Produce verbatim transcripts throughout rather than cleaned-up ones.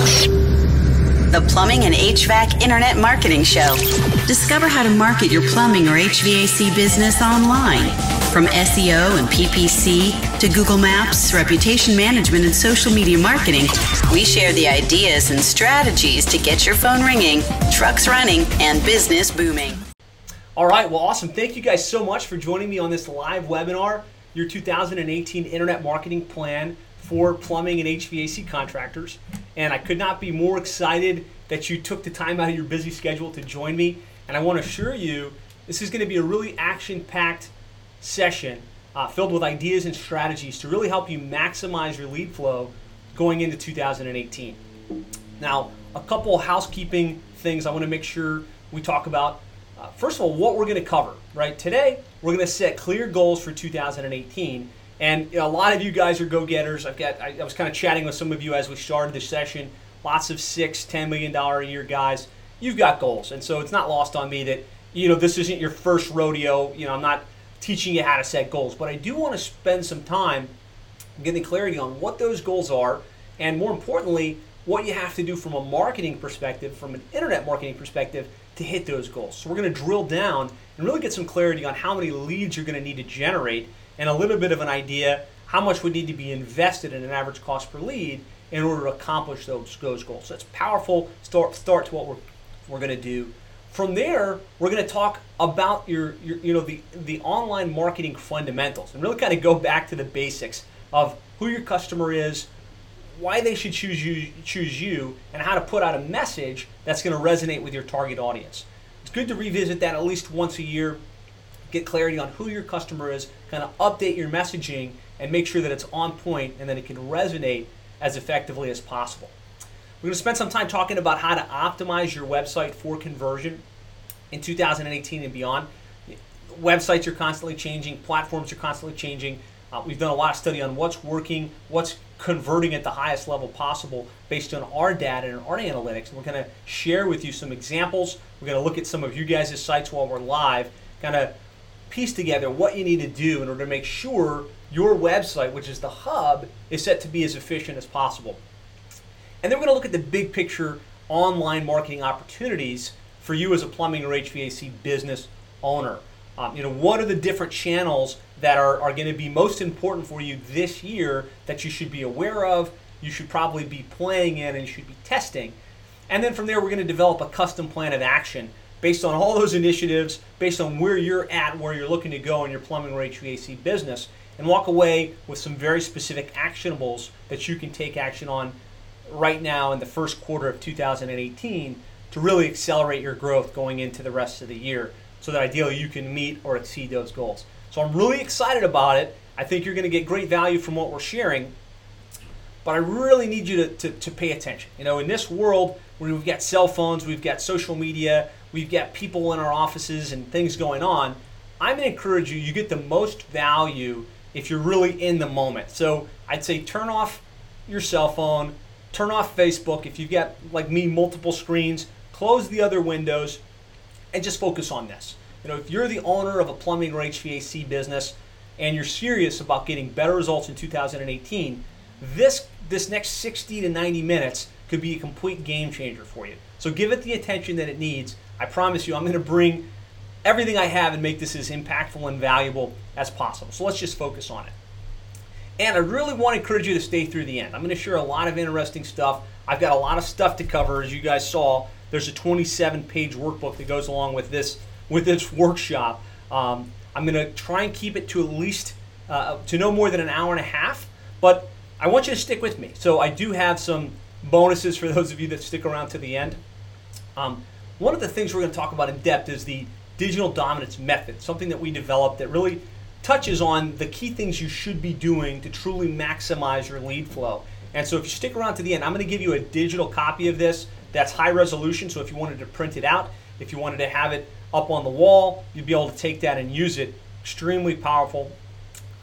The Plumbing and H V A C Internet Marketing Show. Discover how to market your plumbing or H V A C business online. From S E O and P P C to Google Maps, reputation management, and social media marketing, we share the ideas and strategies to get your phone ringing, trucks running, and business booming. All right, well, awesome. Thank you guys so much for joining me on this live webinar, your two thousand eighteen Internet Marketing Plan for Plumbing and H V A C Contractors. And I could not be more excited that you took the time out of your busy schedule to join me. And I want to assure you, this is going to be a really action-packed session uh, filled with ideas and strategies to really help you maximize your lead flow going into two thousand eighteen. Now, a couple housekeeping things I want to make sure we talk about. Uh, first of all, what we're going to cover, right? Today, we're going to set clear goals for two thousand eighteen. And you know, a lot of you guys are go-getters. I've got, I, I was kind of chatting with some of you as we started this session. Lots of six, ten million dollars a year guys. You've got goals. And so it's not lost on me that, you know, this isn't your first rodeo. You know, I'm not teaching you how to set goals, but I do want to spend some time getting clarity on what those goals are, and more importantly, what you have to do from a marketing perspective, from an internet marketing perspective, to hit those goals. So we're going to drill down and really get some clarity on how many leads you're going to need to generate, and a little bit of an idea how much would need to be invested in an average cost per lead in order to accomplish those, those goals. So it's powerful start start to what we're we're going to do. From there, we're going to talk about your, your you know the, the online marketing fundamentals, and really kind of go back to the basics of who your customer is, why they should choose you, choose you, and how to put out a message that's going to resonate with your target audience. It's good to revisit that at least once a year, get clarity on who your customer is, kind of update your messaging, and make sure that it's on point and that it can resonate as effectively as possible. We're going to spend some time talking about how to optimize your website for conversion in two thousand eighteen and beyond. Websites are constantly changing, platforms are constantly changing. Uh, we've done a lot of study on what's working, what's converting at the highest level possible based on our data and our analytics. And we're going to share with you some examples. We're going to look at some of you guys' sites while we're live, kind of piece together what you need to do in order to make sure your website, which is the hub, is set to be as efficient as possible. And then we're going to look at the big picture online marketing opportunities for you as a plumbing or H V A C business owner. Um, you know, what are the different channels that are, are going to be most important for you this year that you should be aware of, you should probably be playing in, and you should be testing. And then from there, we're going to develop a custom plan of action based on all those initiatives, based on where you're at, where you're looking to go in your plumbing or H V A C business, and walk away with some very specific actionables that you can take action on right now in the first quarter of two thousand eighteen to really accelerate your growth going into the rest of the year, so that ideally you can meet or exceed those goals. So I'm really excited about it. I think you're going to get great value from what we're sharing, but I really need you to, to, to pay attention. You know, in this world where we've got cell phones, we've got social media, we've got people in our offices and things going on, I'm going to encourage you, you get the most value if you're really in the moment. So I'd say turn off your cell phone, turn off Facebook. If you've got, like me, multiple screens, close the other windows and just focus on this. You know, if you're the owner of a plumbing or H V A C business and you're serious about getting better results in two thousand eighteen, this this next sixty to ninety minutes could be a complete game changer for you. So give it the attention that it needs. I promise you, I'm going to bring everything I have and make this as impactful and valuable as possible. So let's just focus on it. And I really want to encourage you to stay through the end. I'm going to share a lot of interesting stuff. I've got a lot of stuff to cover, as you guys saw. There's a twenty-seven page workbook that goes along with this with this workshop. Um, I'm going to try and keep it to at least uh, to no more than an hour and a half, but I want you to stick with me. So I do have some bonuses for those of you that stick around to the end. Um, one of the things we're going to talk about in depth is the digital dominance method, something that we developed that really touches on the key things you should be doing to truly maximize your lead flow. And so if you stick around to the end, I'm going to give you a digital copy of this that's high resolution. So if you wanted to print it out, if you wanted to have it up on the wall, you'd be able to take that and use it. Extremely powerful.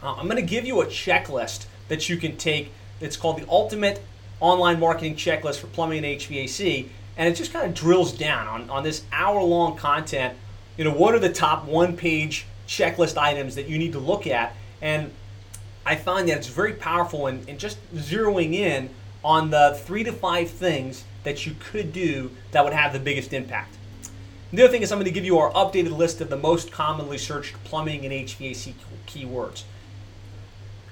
Uh, I'm going to give you a checklist that you can take. It's called the Ultimate Online Marketing Checklist for Plumbing and H V A C. And it just kind of drills down on, on this hour-long content. You know, what are the top one-page checklist items that you need to look at? And I find that it's very powerful in, in just zeroing in on the three to five things that you could do that would have the biggest impact. The other thing is I'm going to give you our updated list of the most commonly searched plumbing and H V A C keywords.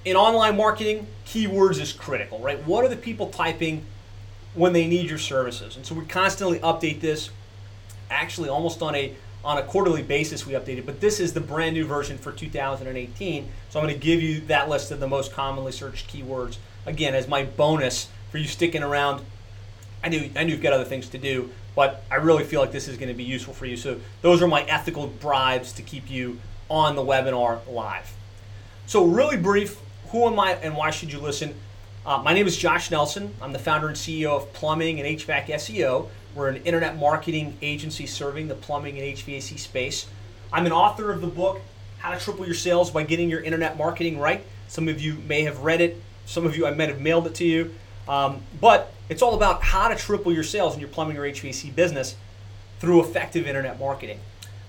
In online marketing, keywords is critical, right? What are the people typing when they need your services? And so we constantly update this. Actually, almost on a on a quarterly basis we update it, but this is the brand new version for two thousand eighteen. So I'm going to give you that list of the most commonly searched keywords, again, as my bonus for you sticking around. I knew, I knew you've got other things to do, but I really feel like this is going to be useful for you. So those are my ethical bribes to keep you on the webinar live. So really brief, who am I and why should you listen? Uh, my name is Josh Nelson. I'm the founder and C E O of Plumbing and H V A C S E O. We're an internet marketing agency serving the plumbing and H V A C space. I'm an author of the book, How to Triple Your Sales by Getting Your Internet Marketing Right. Some of you may have read it. Some of you I might have mailed it to you. Um, but it's all about how to triple your sales in your plumbing or H V A C business through effective internet marketing.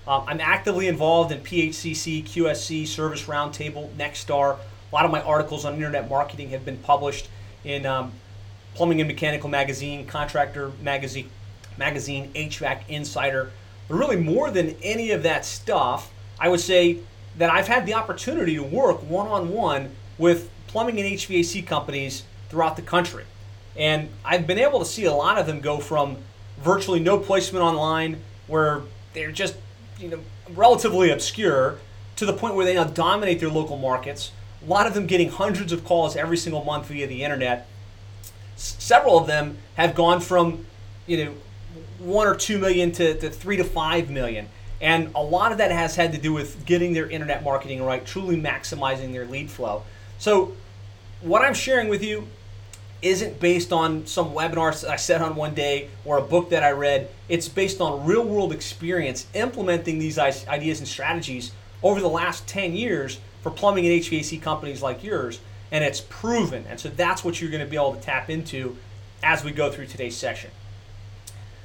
Um, I'm actively involved in P H C C, Q S C, Service Roundtable, Nextstar. A lot of my articles on internet marketing have been published in um, Plumbing and Mechanical Magazine, Contractor Magazine, Magazine, H V A C Insider. But really, more than any of that stuff, I would say that I've had the opportunity to work one-on-one with plumbing and H V A C companies throughout the country. And I've been able to see a lot of them go from virtually no placement online, where they're just, you know, relatively obscure, to the point where they now dominate their local markets. A lot of them getting hundreds of calls every single month via the internet. S- several of them have gone from, you know, one or two million to, to three to five million. And a lot of that has had to do with getting their internet marketing right, truly maximizing their lead flow. So what I'm sharing with you isn't based on some webinars that I sat on one day or a book that I read. It's based on real world experience implementing these ideas and strategies over the last ten years for plumbing and H V A C companies like yours. And it's proven. And so that's what you're going to be able to tap into as we go through today's session.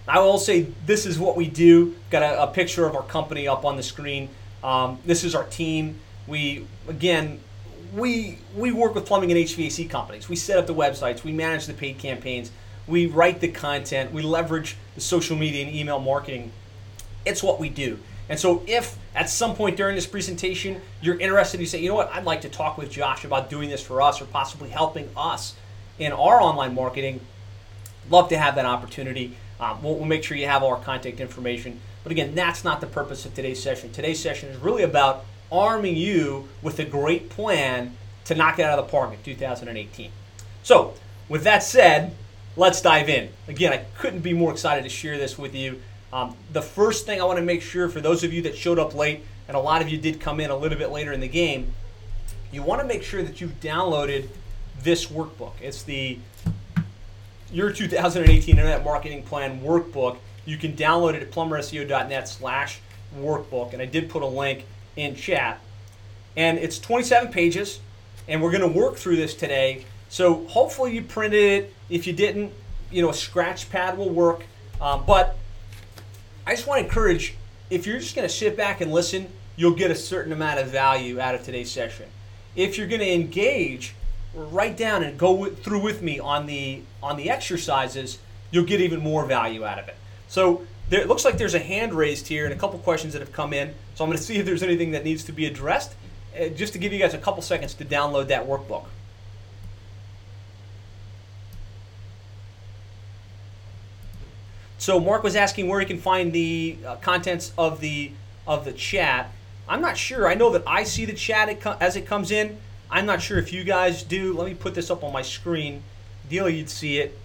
I will say this is what we do. Got a, a picture of our company up on the screen. Um, this is our team. We, again, we we work with plumbing and H V A C companies. We set up the websites. We manage the paid campaigns. We write the content. We leverage the social media and email marketing. It's what we do. And so if at some point during this presentation you're interested and you say, you know what, I'd like to talk with Josh about doing this for us or possibly helping us in our online marketing, love to have that opportunity. Um, we'll, we'll make sure you have all our contact information. But again, that's not the purpose of today's session. Today's session is really about arming you with a great plan to knock it out of the park in two thousand eighteen. So with that said, let's dive in. Again, I couldn't be more excited to share this with you. Um, the first thing I want to make sure for those of you that showed up late, and a lot of you did come in a little bit later in the game, you want to make sure that you've downloaded this workbook. It's the Your two thousand eighteen Internet Marketing Plan Workbook. You can download it at plumberseo.net slash workbook. And I did put a link in chat. And it's twenty-seven pages. And we're going to work through this today. So hopefully you printed it. If you didn't, you know, a scratch pad will work. Um, but I just want to encourage, if you're just going to sit back and listen, you'll get a certain amount of value out of today's session. If you're going to engage, write down and go with, through with me on the on the exercises, you'll get even more value out of it. So there, it looks like there's a hand raised here and a couple questions that have come in. So I'm going to see if there's anything that needs to be addressed, uh, just to give you guys a couple seconds to download that workbook. So Mark was asking where he can find the uh, contents of the of the chat. I'm not sure. I know that I see the chat as it comes in. I'm not sure if you guys do. Let me put this up on my screen. Ideally, you'd see it.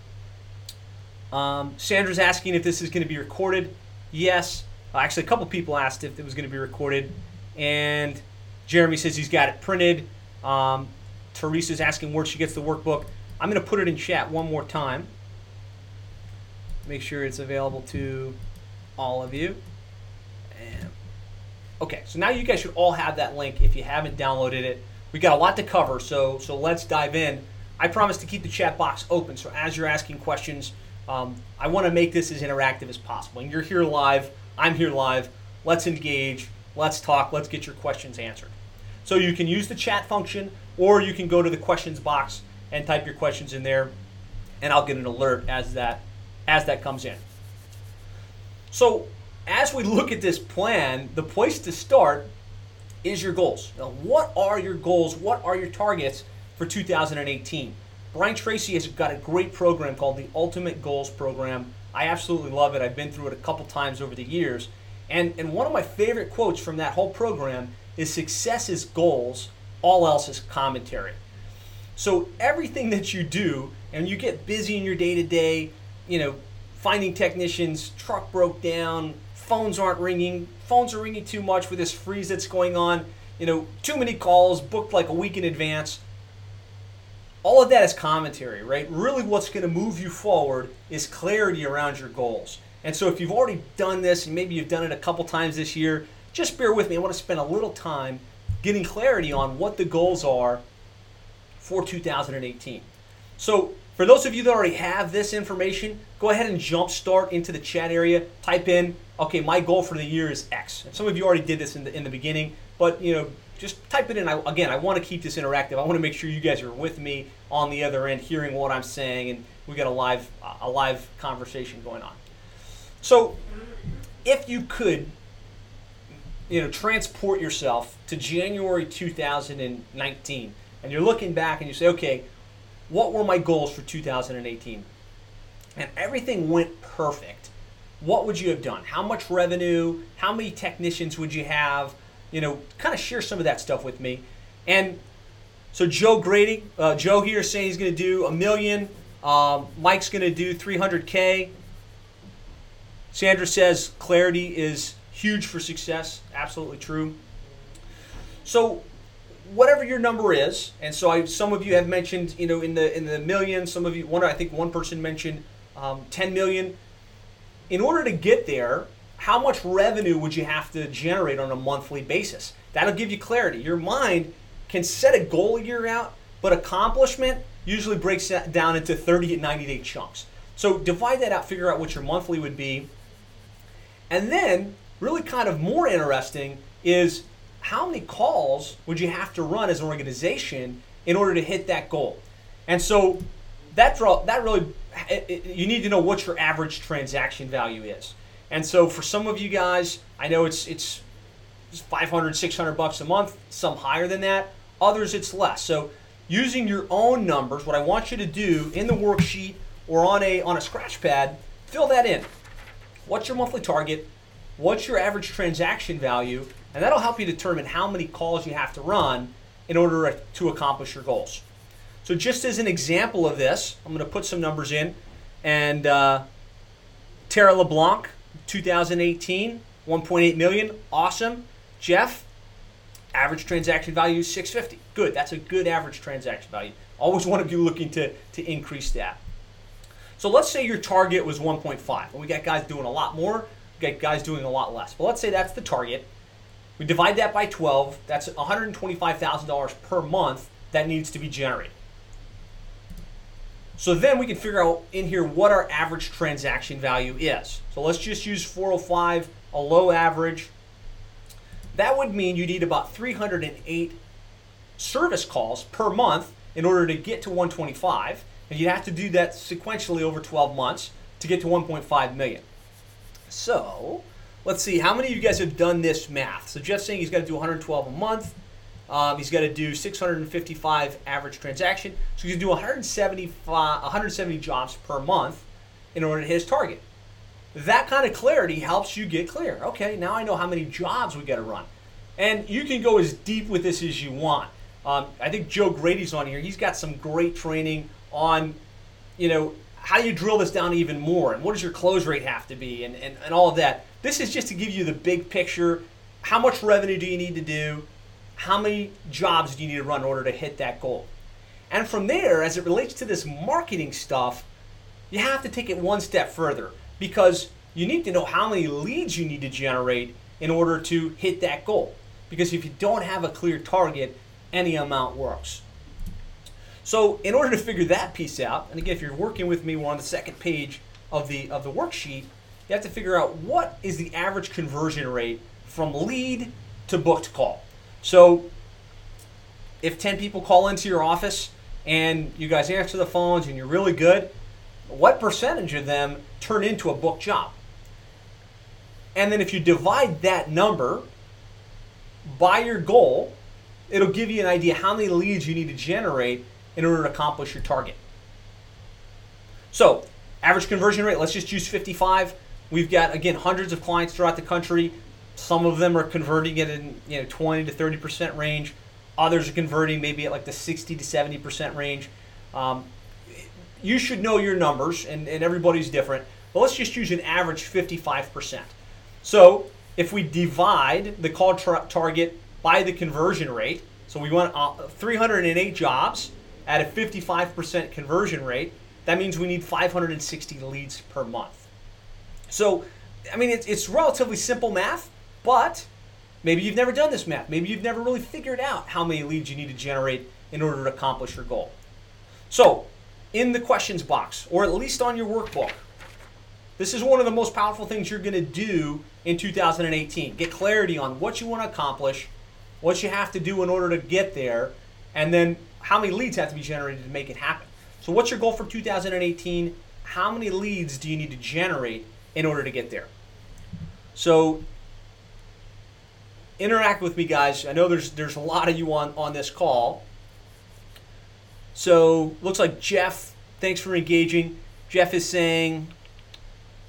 Um, Sandra's asking if this is going to be recorded. Yes. Uh, actually, a couple people asked if it was going to be recorded. And Jeremy says he's got it printed. Um, Teresa's asking where she gets the workbook. I'm going to put it in chat one more time. Make sure it's available to all of you. And okay, so now you guys should all have that link if you haven't downloaded it. We've got a lot to cover, so so let's dive in. I promise to keep the chat box open, so as you're asking questions, um, I want to make this as interactive as possible. And you're here live, I'm here live. Let's engage, let's talk, let's get your questions answered. So you can use the chat function, or you can go to the questions box and type your questions in there. and I'll get an alert as that as that comes in. So as we look at this plan, the place to start is your goals. Now, what are your goals? What are your targets for two thousand eighteen? Brian Tracy has got a great program called the Ultimate Goals Program. I absolutely love it. I've been through it a couple times over the years. And, and one of my favorite quotes from that whole program is, "Success is goals, all else is commentary." So everything that you do, and you get busy in your day-to-day, you know, finding technicians, truck broke down, phones aren't ringing, phones are ringing too much with this freeze that's going on, you know, too many calls, booked like a week in advance. All of that is commentary, right? Really what's gonna move you forward is clarity around your goals. And so if you've already done this, and maybe you've done it a couple times this year, just bear with me. I wanna spend a little time getting clarity on what the goals are for two thousand eighteen. So for those of you that already have this information, go ahead and jumpstart into the chat area, type in, okay, my goal for the year is X. And some of you already did this in the in the beginning, but you know, just type it in. I, again, I wanna keep this interactive. I wanna make sure you guys are with me on the other end, hearing what I'm saying, and we got a live, a live conversation going on. So if you could, you know, transport yourself to January two thousand nineteen, and you're looking back and you say, okay, what were my goals for two thousand eighteen? And everything went perfect. What would you have done? How much revenue? How many technicians would you have? You know, kind of share some of that stuff with me. And so Joe Grady, uh, Joe here is saying he's going to do a million. Um, Mike's going to do three hundred K. Sandra says clarity is huge for success. Absolutely true. So whatever your number is, and so I, some of you have mentioned, you know, in the in the million. Some of you, one I think one person mentioned um, ten million. In order to get there, how much revenue would you have to generate on a monthly basis? That'll give you clarity. Your mind can set a goal a year out, but accomplishment usually breaks that down into thirty and ninety day chunks. So divide that out, figure out what your monthly would be. And then, really kind of more interesting is, how many calls would you have to run as an organization in order to hit that goal? And so that, that really, you need to know what your average transaction value is. And so for some of you guys, I know it's it's five hundred, six hundred bucks a month, some higher than that, others it's less. So using your own numbers, what I want you to do in the worksheet or on a on a scratch pad, fill that in. What's your monthly target? What's your average transaction value? And that'll help you determine how many calls you have to run in order to accomplish your goals. So just as an example of this, I'm gonna put some numbers in, and uh, Tara LeBlanc, two thousand eighteen, one point eight million, awesome. Jeff, average transaction value is six hundred fifty. Good, that's a good average transaction value. Always wanna be looking to, to increase that. So let's say your target was one point five. Well, we got guys doing a lot more, we got guys doing a lot less. But let's say that's the target. We divide that by twelve, that's one hundred twenty-five thousand dollars per month that needs to be generated. So then we can figure out in here what our average transaction value is. So let's just use four oh five, a low average. That would mean you need about three hundred eight service calls per month in order to get to one twenty-five, and you'd have to do that sequentially over twelve months to get to one point five million. So let's see, how many of you guys have done this math? So Jeff's saying he's got to do one hundred twelve a month. Um, he's got to do six hundred fifty-five average transaction. So he's going to do one hundred seventy jobs per month in order to hit his target. That kind of clarity helps you get clear. Okay, now I know how many jobs we got to run. And you can go as deep with this as you want. Um, I think Joe Grady's on here. He's got some great training on, you know, how do you drill this down even more? And what does your close rate have to be? And, and, and all of that. This is just to give you the big picture. How much revenue do you need to do? How many jobs do you need to run in order to hit that goal? And from there, as it relates to this marketing stuff, you have to take it one step further, because you need to know how many leads you need to generate in order to hit that goal. Because if you don't have a clear target, any amount works. So in order to figure that piece out, and again, if you're working with me, we're on the second page of the of the worksheet, you have to figure out what is the average conversion rate from lead to booked call. So if ten people call into your office and you guys answer the phones and you're really good, what percentage of them turn into a book job? And then if you divide that number by your goal, it'll give you an idea how many leads you need to generate in order to accomplish your target. So average conversion rate, let's just use fifty-five. We've got, again, hundreds of clients throughout the country. Some of them are converting at in you know twenty to thirty percent range. Others are converting maybe at like the sixty to seventy percent range. Um, you should know your numbers, and, and everybody's different. But let's just use an average fifty-five percent. So if we divide the call tra- target by the conversion rate, so we want uh, three hundred eight jobs at a fifty-five percent conversion rate, that means we need five hundred sixty leads per month. So, I mean, it's, it's relatively simple math, but maybe you've never done this math. Maybe you've never really figured out how many leads you need to generate in order to accomplish your goal. So, in the questions box, or at least on your workbook, this is one of the most powerful things you're going to do in two thousand eighteen. Get clarity on what you want to accomplish, what you have to do in order to get there, and then how many leads have to be generated to make it happen. So what's your goal for two thousand eighteen? How many leads do you need to generate in order to get there? So interact with me, guys. I know there's there's a lot of you on, on this call. So looks like Jeff, thanks for engaging. Jeff is saying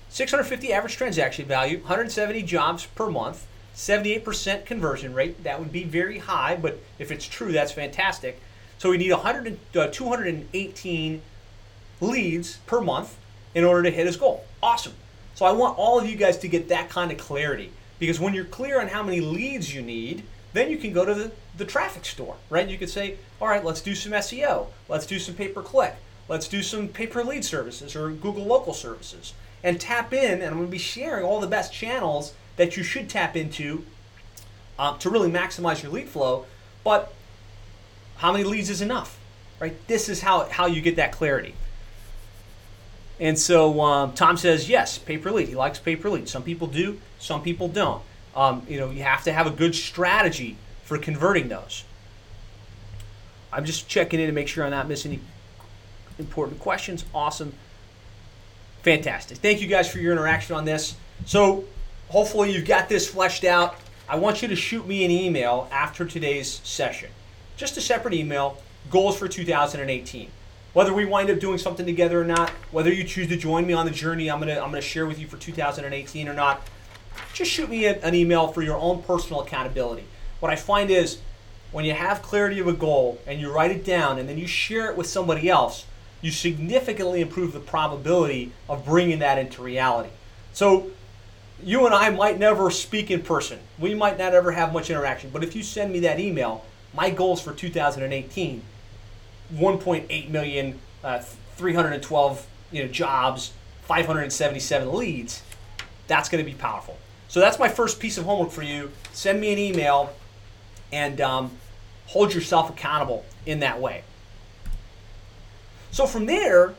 six hundred fifty average transaction value, one hundred seventy jobs per month, seventy-eight percent conversion rate. That would be very high, but if it's true, that's fantastic. So we need one hundred, uh, two hundred eighteen leads per month in order to hit his goal. Awesome. So I want all of you guys to get that kind of clarity, because when you're clear on how many leads you need, then you can go to the, the traffic store, right? You could say, all right, let's do some S E O. Let's do some pay-per-click. Let's do some pay-per-lead services or Google local services, and tap in, and I'm going to be sharing all the best channels that you should tap into uh, to really maximize your lead flow. But how many leads is enough, right? This is how, how you get that clarity. And so um, Tom says, yes, pay-per-lead. He likes pay-per-lead. Some people do, some people don't. Um, you know, you have to have a good strategy for converting those. I'm just checking in to make sure I'm not missing any important questions. Awesome. Fantastic. Thank you guys for your interaction on this. So hopefully you've got this fleshed out. I want you to shoot me an email after today's session. Just a separate email, goals for two thousand eighteen. Whether we wind up doing something together or not, whether you choose to join me on the journey I'm going to I'm gonna share with you for two thousand eighteen or not, just shoot me a, an email for your own personal accountability. What I find is when you have clarity of a goal and you write it down and then you share it with somebody else, you significantly improve the probability of bringing that into reality. So you and I might never speak in person. We might not ever have much interaction. But if you send me that email, my goals for two thousand eighteen, one point eight million, uh, three hundred twelve you know, jobs, five hundred seventy-seven leads, that's going to be powerful. So that's my first piece of homework for you. Send me an email and um, hold yourself accountable in that way. So from there,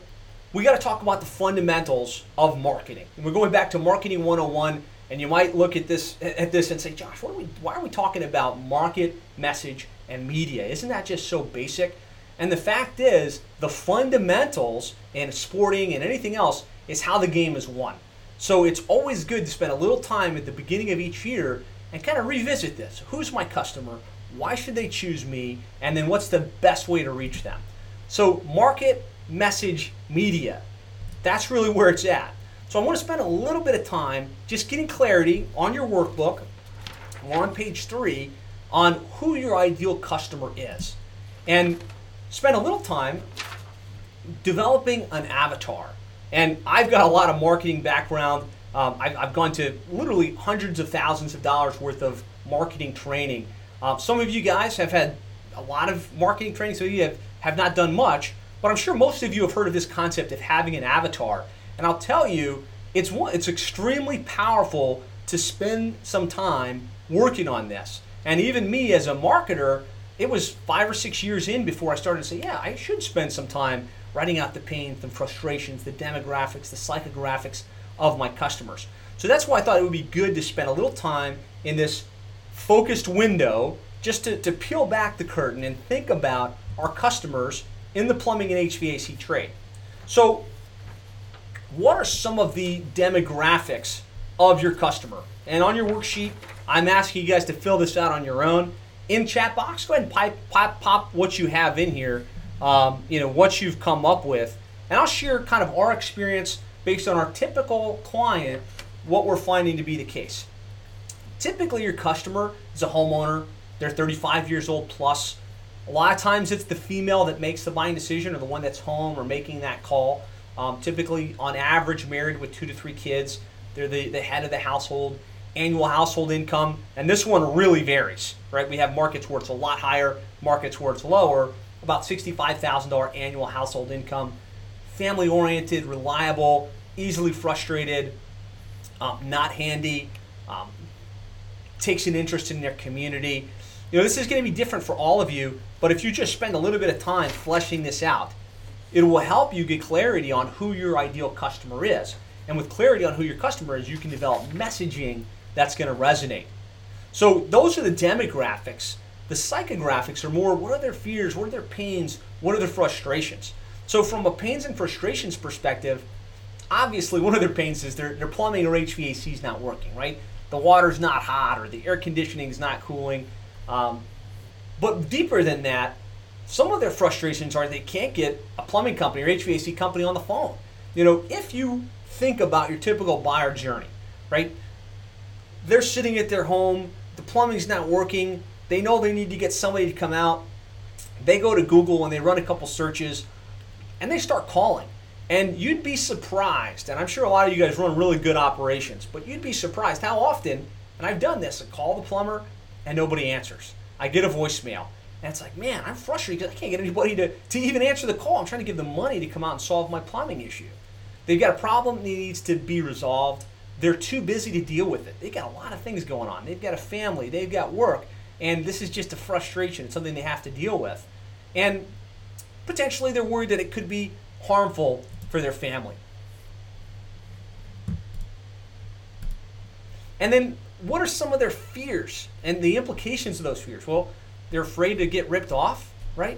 we got to talk about the fundamentals of marketing. And we're going back to marketing one oh one, and you might look at this at this and say, Josh, what are we, why are we talking about market, message, and media? Isn't that just so basic? And the fact is, the fundamentals in sporting and anything else is how the game is won. So it's always good to spend a little time at the beginning of each year and kind of revisit this. Who's my customer? Why should they choose me? And then what's the best way to reach them? So market, message, media, that's really where it's at. So I want to spend a little bit of time just getting clarity on your workbook, we're on page three, on who your ideal customer is. And spend a little time developing an avatar. And I've got a lot of marketing background. Um, I've, I've gone to literally hundreds of thousands of dollars worth of marketing training. Uh, some of you guys have had a lot of marketing training, so you have have not done much, but I'm sure most of you have heard of this concept of having an avatar. And I'll tell you, it's one, it's extremely powerful to spend some time working on this. And even me as a marketer, it was five or six years in before I started to say, yeah, I should spend some time writing out the pains, the frustrations, the demographics, the psychographics of my customers. So that's why I thought it would be good to spend a little time in this focused window just to, to peel back the curtain and think about our customers in the plumbing and H V A C trade. So what are some of the demographics of your customer? And on your worksheet, I'm asking you guys to fill this out on your own. In chat box, go ahead and pipe, pop, pop what you have in here, um, you know, what you've come up with. And I'll share kind of our experience based on our typical client, what we're finding to be the case. Typically, your customer is a homeowner. They're thirty-five years old plus. A lot of times it's the female that makes the buying decision, or the one that's home or making that call. Um, typically, on average, married with two to three kids. They're the, the head of the household. Annual household income, and this one really varies, right? We have markets where it's a lot higher, markets where it's lower. About sixty-five thousand dollars annual household income. Family-oriented, reliable, easily frustrated, um, not handy, um, takes an interest in their community. You know, this is going to be different for all of you, but if you just spend a little bit of time fleshing this out, it will help you get clarity on who your ideal customer is. And with clarity on who your customer is, you can develop messaging that's going to resonate. So those are the demographics. The psychographics are more, what are their fears, what are their pains, what are their frustrations? So from a pains and frustrations perspective, obviously one of their pains is their, their plumbing or H V A C is not working, right? The water's not hot, or the air conditioning is not cooling. Um, but deeper than that, some of their frustrations are they can't get a plumbing company or H V A C company on the phone. You know, if you think about your typical buyer journey, right? They're sitting at their home, the plumbing's not working, they know they need to get somebody to come out, they go to Google and they run a couple searches, and they start calling. And you'd be surprised, and I'm sure a lot of you guys run really good operations, but you'd be surprised how often, and I've done this, I call the plumber and nobody answers. I get a voicemail, and it's like, man, I'm frustrated because I can't get anybody to, to even answer the call. I'm trying to give them money to come out and solve my plumbing issue. They've got a problem that needs to be resolved. They're too busy to deal with it. They've got a lot of things going on. They've got a family. They've got work. And this is just a frustration. It's something they have to deal with. And potentially they're worried that it could be harmful for their family. And then what are some of their fears and the implications of those fears? Well, they're afraid to get ripped off, right?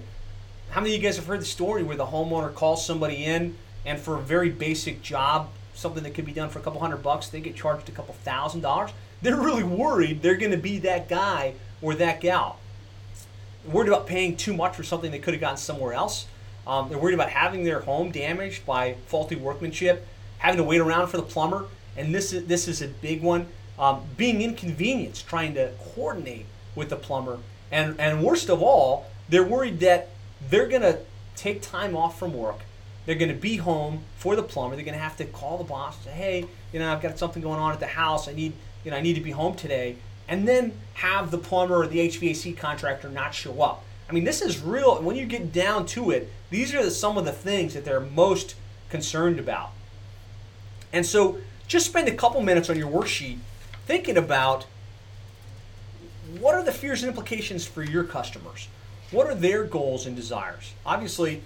How many of you guys have heard the story where the homeowner calls somebody in, and for a very basic job, something that could be done for a couple hundred bucks, they get charged a couple thousand dollars? They're really worried they're going to be that guy or that gal. They're worried about paying too much for something they could have gotten somewhere else. Um, they're worried about having their home damaged by faulty workmanship, having to wait around for the plumber, and this is, this is a big one. Um, being inconvenienced, trying to coordinate with the plumber. And, and worst of all, they're worried that they're going to take time off from work. They're going to be home for the plumber. They're going to have to call the boss and say, hey, you know, I've got something going on at the house. I need, you know, I need to be home today. And then have the plumber or the H V A C contractor not show up. I mean, this is real. When you get down to it, these are the, some of the things that they're most concerned about. And so just spend a couple minutes on your worksheet thinking about what are the fears and implications for your customers? What are their goals and desires? Obviously,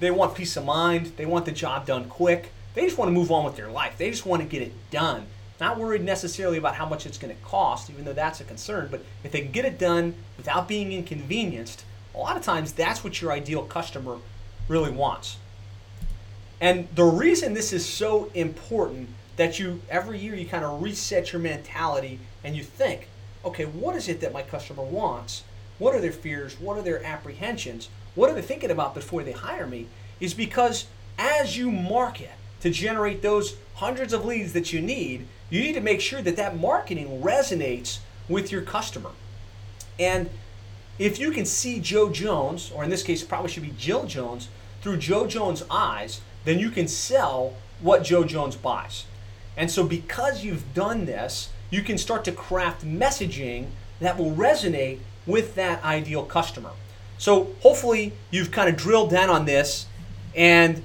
they want peace of mind. They want the job done quick. They just want to move on with their life. They just want to get it done. Not worried necessarily about how much it's going to cost, even though that's a concern, but if they can get it done without being inconvenienced, a lot of times that's what your ideal customer really wants. And the reason this is so important that you, every year you kind of reset your mentality and you think, okay, what is it that my customer wants? What are their fears? What are their apprehensions? What are they thinking about before they hire me? Is because as you market to generate those hundreds of leads that you need, you need to make sure that that marketing resonates with your customer. And if you can see Joe Jones, or in this case, it probably should be Jill Jones, through Joe Jones' eyes, then you can sell what Joe Jones buys. And so because you've done this, you can start to craft messaging that will resonate with that ideal customer. So hopefully you've kind of drilled down on this, and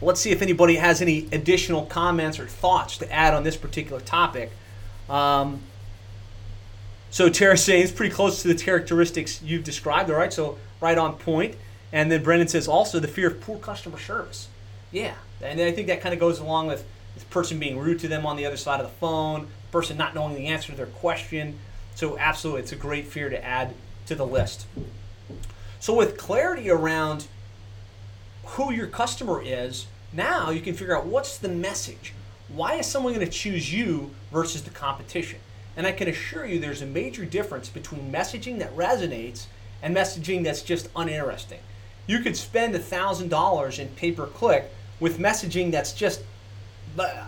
let's see if anybody has any additional comments or thoughts to add on this particular topic. Um, so Tara saying it's pretty close to the characteristics you've described, all right, so right on point. And then Brendan says also the fear of poor customer service. Yeah, and I think that kind of goes along with the person being rude to them on the other side of the phone, person not knowing the answer to their question. So absolutely, it's a great fear to add to the list. So with clarity around who your customer is, Now you can figure out what's the message. Why is someone going to choose you versus the competition? And I can assure you there's a major difference between messaging that resonates and messaging that's just uninteresting. You could spend one thousand dollars in pay-per-click with messaging that's just blah,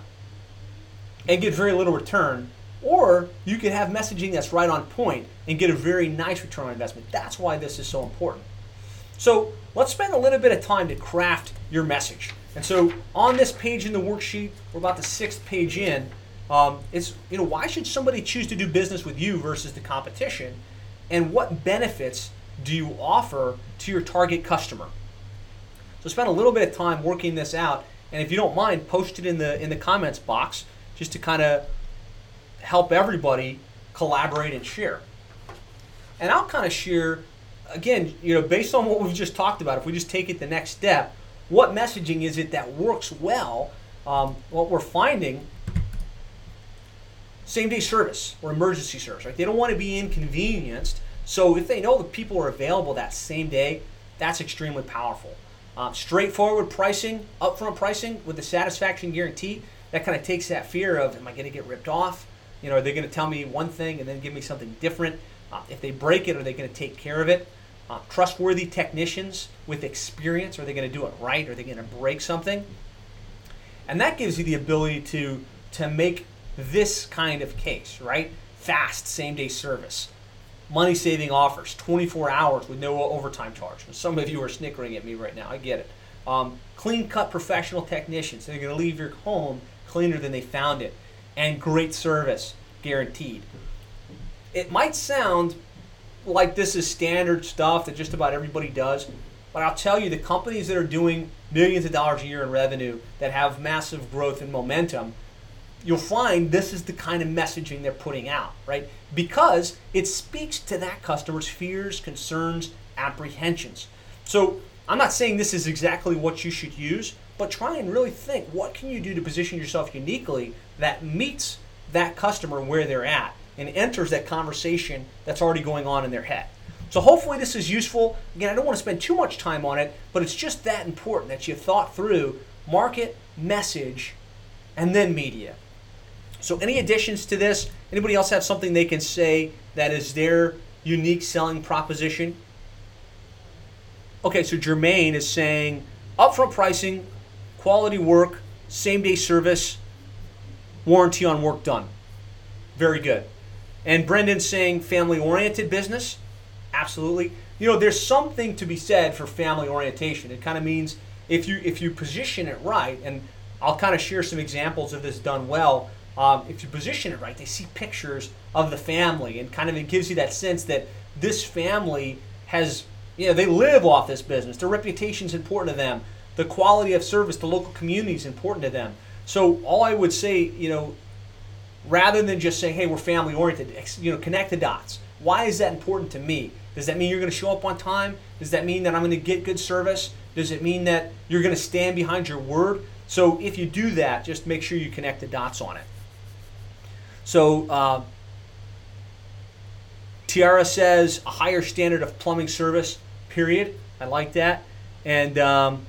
and get very little return, or you could have messaging that's right on point and get a very nice return on investment. That's why this is so important. So let's spend a little bit of time to craft your message. And so on this page in the worksheet, we're about the sixth page in, um, it's, you know, why should somebody choose to do business with you versus the competition, and what benefits do you offer to your target customer? So spend a little bit of time working this out, and if you don't mind, post it in the in the comments box just to kind of help everybody collaborate and share. And I'll kind of share, again, you know, based on what we've just talked about, if we just take it the next step, what messaging is it that works well? Um, what we're finding, same-day service or emergency service, right? They don't want to be inconvenienced, so if they know that people are available that same day, that's extremely powerful. Um, straightforward pricing, upfront pricing with a satisfaction guarantee, that kind of takes that fear of, am I going to get ripped off? You know, are they going to tell me one thing and then give me something different? Uh, if they break it, are they going to take care of it? Uh, trustworthy technicians with experience, are they going to do it right? Are they going to break something? And that gives you the ability to, to make this kind of case, right? Fast same-day service, money-saving offers, twenty-four hours with no overtime charge. Some of you are snickering at me right now. I get it. Um, clean-cut professional technicians. They're going to leave your home cleaner than they found it. And great service, guaranteed. It might sound like this is standard stuff that just about everybody does, but I'll tell you, the companies that are doing millions of dollars a year in revenue, that have massive growth and momentum, you'll find this is the kind of messaging they're putting out, right? Because it speaks to that customer's fears, concerns, apprehensions. So I'm not saying this is exactly what you should use, but try and really think, what can you do to position yourself uniquely that meets that customer where they're at and enters that conversation that's already going on in their head? So hopefully this is useful. Again, I don't want to spend too much time on it, but it's just that important that you thought through market, message, and then media. So any additions to this? Anybody else have something they can say that is their unique selling proposition? Okay, so Jermaine is saying upfront pricing, quality work, same-day service, warranty on work done. Very good. And Brendan's saying family-oriented business. Absolutely. You know, there's something to be said for family orientation. It kind of means if you if you position it right, and I'll kind of share some examples of this done well. Um, if you position it right, they see pictures of the family, and kind of it gives you that sense that this family has, you know, they live off this business. Their reputation is important to them. The quality of service to local community is important to them. So all I would say, you know, rather than just saying, hey, we're family oriented, you know, connect the dots. Why is that important to me? Does that mean you're going to show up on time? Does that mean that I'm going to get good service? Does it mean that you're going to stand behind your word? So if you do that, just make sure you connect the dots on it. So uh, Tiara says a higher standard of plumbing service, period. I like that. And um,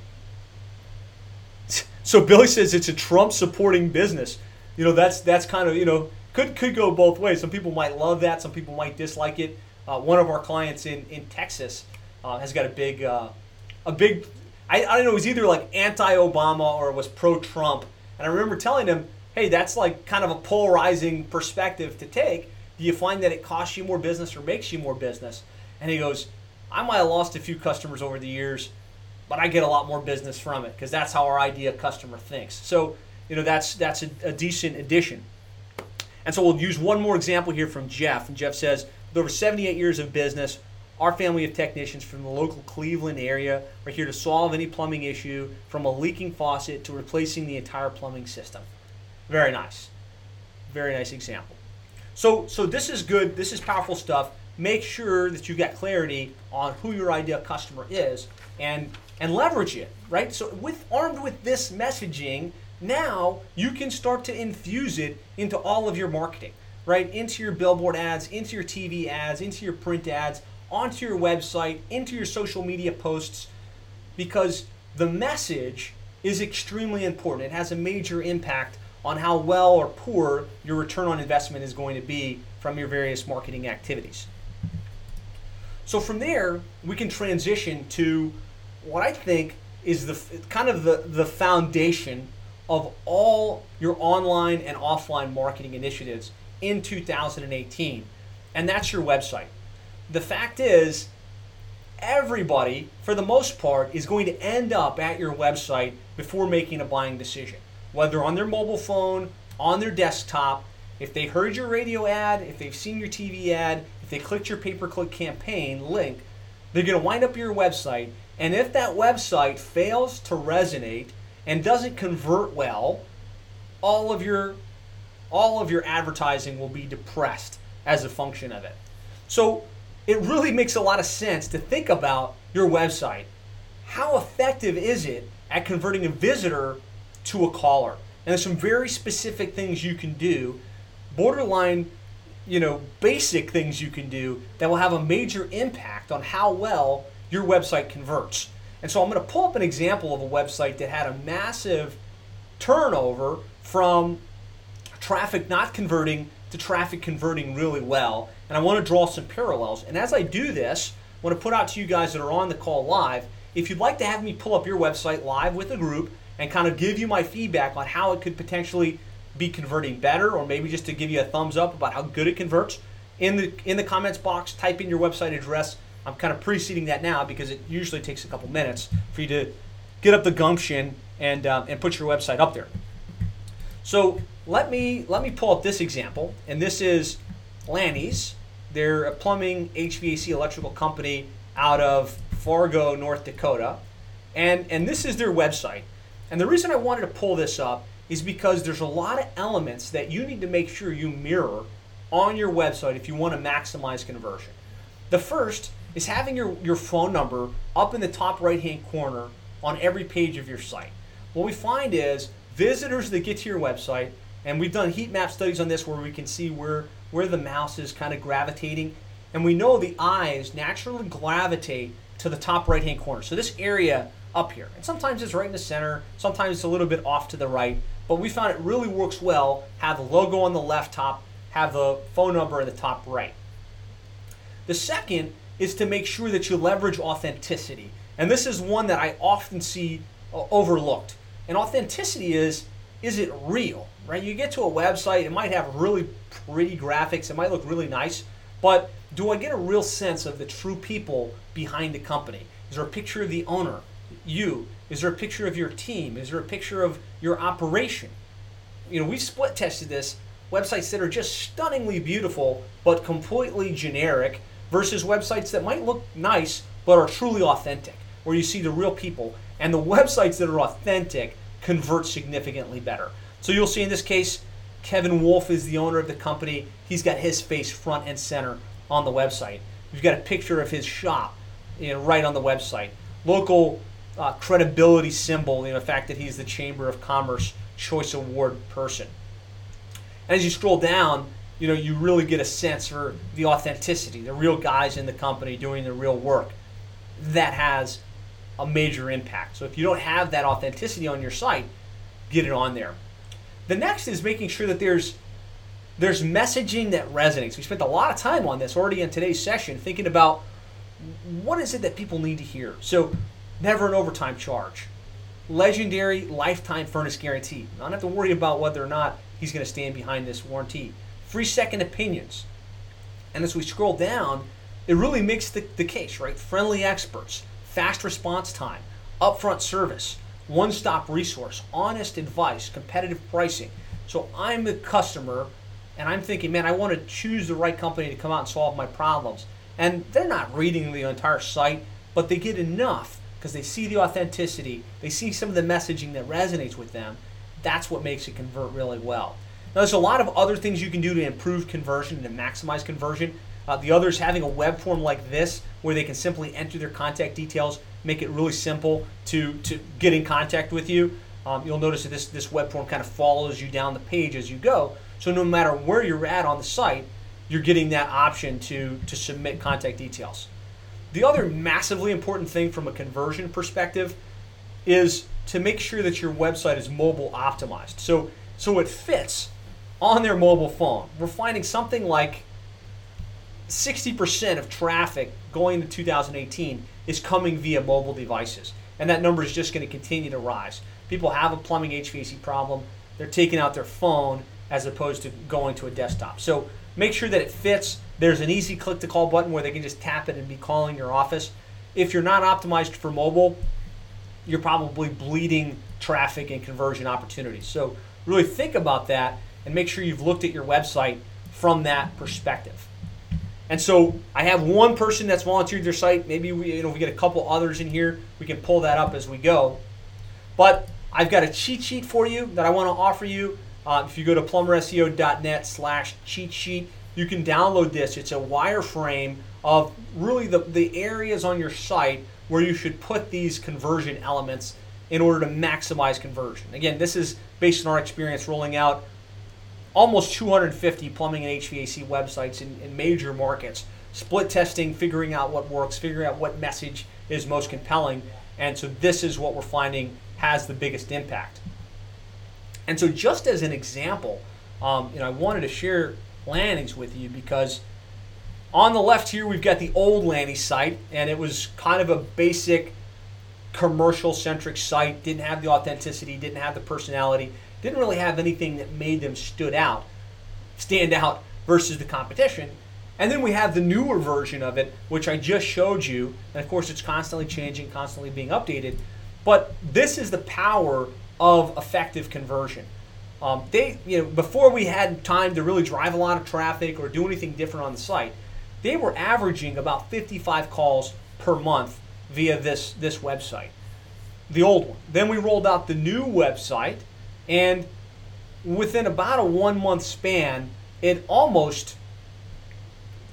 so Billy says it's a Trump supporting business. You know, that's that's kind of, you know, could could go both ways. Some people might love that. Some people might dislike it. Uh, one of our clients in, in Texas uh, has got a big, uh, a big, I, I don't know, it was either like anti-Obama or it was pro-Trump. And I remember telling him, hey, that's like kind of a polarizing perspective to take. Do you find that it costs you more business or makes you more business? And he goes, I might have lost a few customers over the years, but I get a lot more business from it because that's how our idea customer thinks. So, you know, that's that's a, a decent addition. And so we'll use one more example here from Jeff. And Jeff says, with over seventy-eight years of business, our family of technicians from the local Cleveland area are here to solve any plumbing issue, from a leaking faucet to replacing the entire plumbing system. Very nice. Very nice example. So, so this is good. This is powerful stuff. Make sure that you got clarity on who your ideal customer is, and, and leverage it, right? So with armed with this messaging, now you can start to infuse it into all of your marketing, right? Into your billboard ads, into your T V ads, into your print ads, onto your website, into your social media posts, because the message is extremely important. It has a major impact on how well or poor your return on investment is going to be from your various marketing activities. So from there, we can transition to what I think is the kind of the, the foundation of all your online and offline marketing initiatives in two thousand eighteen, and that's your website. The fact is, everybody, for the most part, is going to end up at your website before making a buying decision, whether on their mobile phone, on their desktop, if they heard your radio ad, if they've seen your T V ad, if they clicked your pay-per-click campaign link, they're going to wind up your website. And if that website fails to resonate and doesn't convert well, all of your all of your advertising will be depressed as a function of it. So it really makes a lot of sense to think about your website. How effective is it at converting a visitor to a caller? And there's some very specific things you can do, borderline, you know, basic things you can do that will have a major impact on how well your website converts. And so I'm going to pull up an example of a website that had a massive turnover from traffic not converting to traffic converting really well. And I want to draw some parallels. And as I do this, I want to put out to you guys that are on the call live, if you'd like to have me pull up your website live with a group and kind of give you my feedback on how it could potentially be converting better, or maybe just to give you a thumbs up about how good it converts, in the in the comments box, type in your website address. I'm kind of preceding that now because it usually takes a couple minutes for you to get up the gumption and uh, and put your website up there. So let me let me pull up this example, and this is Lanny's. They're a plumbing, H V A C, electrical company out of Fargo, North Dakota, and and this is their website. And the reason I wanted to pull this up is because there's a lot of elements that you need to make sure you mirror on your website if you want to maximize conversion. The first is having your, your phone number up in the top right-hand corner on every page of your site. What we find is visitors that get to your website, and we've done heat map studies on this where we can see where, where the mouse is kind of gravitating, and we know the eyes naturally gravitate to the top right-hand corner. So this area up here, and sometimes it's right in the center, sometimes it's a little bit off to the right, but we found it really works well, have the logo on the left top, have the phone number in the top right. The second is to make sure that you leverage authenticity. And this is one that I often see uh, overlooked. And authenticity is, is it real, right? You get to a website, it might have really pretty graphics, it might look really nice, but do I get a real sense of the true people behind the company? Is there a picture of the owner, you? Is there a picture of your team? Is there a picture of your operation? You know, we've split tested this, websites that are just stunningly beautiful, but completely generic, versus websites that might look nice but are truly authentic, where you see the real people. And the websites that are authentic convert significantly better. So you'll see in this case, Kevin Wolf is the owner of the company. He's got his face front and center on the website. You've got a picture of his shop, you know, right on the website. Local uh, credibility symbol, you know, the fact that he's the Chamber of Commerce Choice Award person. As you scroll down, you know, you really get a sense for the authenticity, the real guys in the company doing the real work. That has a major impact. So if you don't have that authenticity on your site, get it on there. The next is making sure that there's there's messaging that resonates. We spent a lot of time on this already in today's session, thinking about what is it that people need to hear. So never an overtime charge. Legendary lifetime furnace guarantee. I don't have to worry about whether or not he's going to stand behind this warranty. Free second opinions. And as we scroll down, it really makes the, the case, right? Friendly experts, fast response time, upfront service, one-stop resource, honest advice, competitive pricing. So I'm the customer and I'm thinking, man, I want to choose the right company to come out and solve my problems. And they're not reading the entire site, but they get enough because they see the authenticity, they see some of the messaging that resonates with them. That's what makes it convert really well. Now, there's a lot of other things you can do to improve conversion and to maximize conversion. Uh, the other is having a web form like this where they can simply enter their contact details, make it really simple to, to get in contact with you. Um, you'll notice that this, this web form kind of follows you down the page as you go. So no matter where you're at on the site, you're getting that option to, to submit contact details. The other massively important thing from a conversion perspective is to make sure that your website is mobile optimized. So, so it fits on their mobile phone. We're finding something like sixty percent of traffic going to two thousand eighteen is coming via mobile devices. And that number is just going to continue to rise. People have a plumbing H V A C problem. They're taking out their phone as opposed to going to a desktop. So make sure that it fits. There's an easy click to call button where they can just tap it and be calling your office. If you're not optimized for mobile, you're probably bleeding traffic and conversion opportunities. So really think about that and make sure you've looked at your website from that perspective. And so I have one person that's volunteered their site. Maybe we, you know, we get a couple others in here. We can pull that up as we go. But I've got a cheat sheet for you that I want to offer you. Uh, if you go to plumberseo.net slash cheat sheet, you can download this. It's a wireframe of really the, the areas on your site where you should put these conversion elements in order to maximize conversion. Again, this is based on our experience rolling out almost two hundred fifty plumbing and H V A C websites in, in major markets, split testing, figuring out what works, figuring out what message is most compelling. And so this is what we're finding has the biggest impact. And so just as an example, um, you know, I wanted to share landings with you because on the left here, we've got the old Lanny site, and it was kind of a basic commercial-centric site, didn't have the authenticity, didn't have the personality, didn't really have anything that made them stood out, stand out versus the competition. And then we have the newer version of it, which I just showed you. And of course, it's constantly changing, constantly being updated. But this is the power of effective conversion. Um, they, you know, before we had time to really drive a lot of traffic or do anything different on the site, they were averaging about fifty-five calls per month via this, this website, the old one. Then we rolled out the new website, and within about a one-month span, it almost,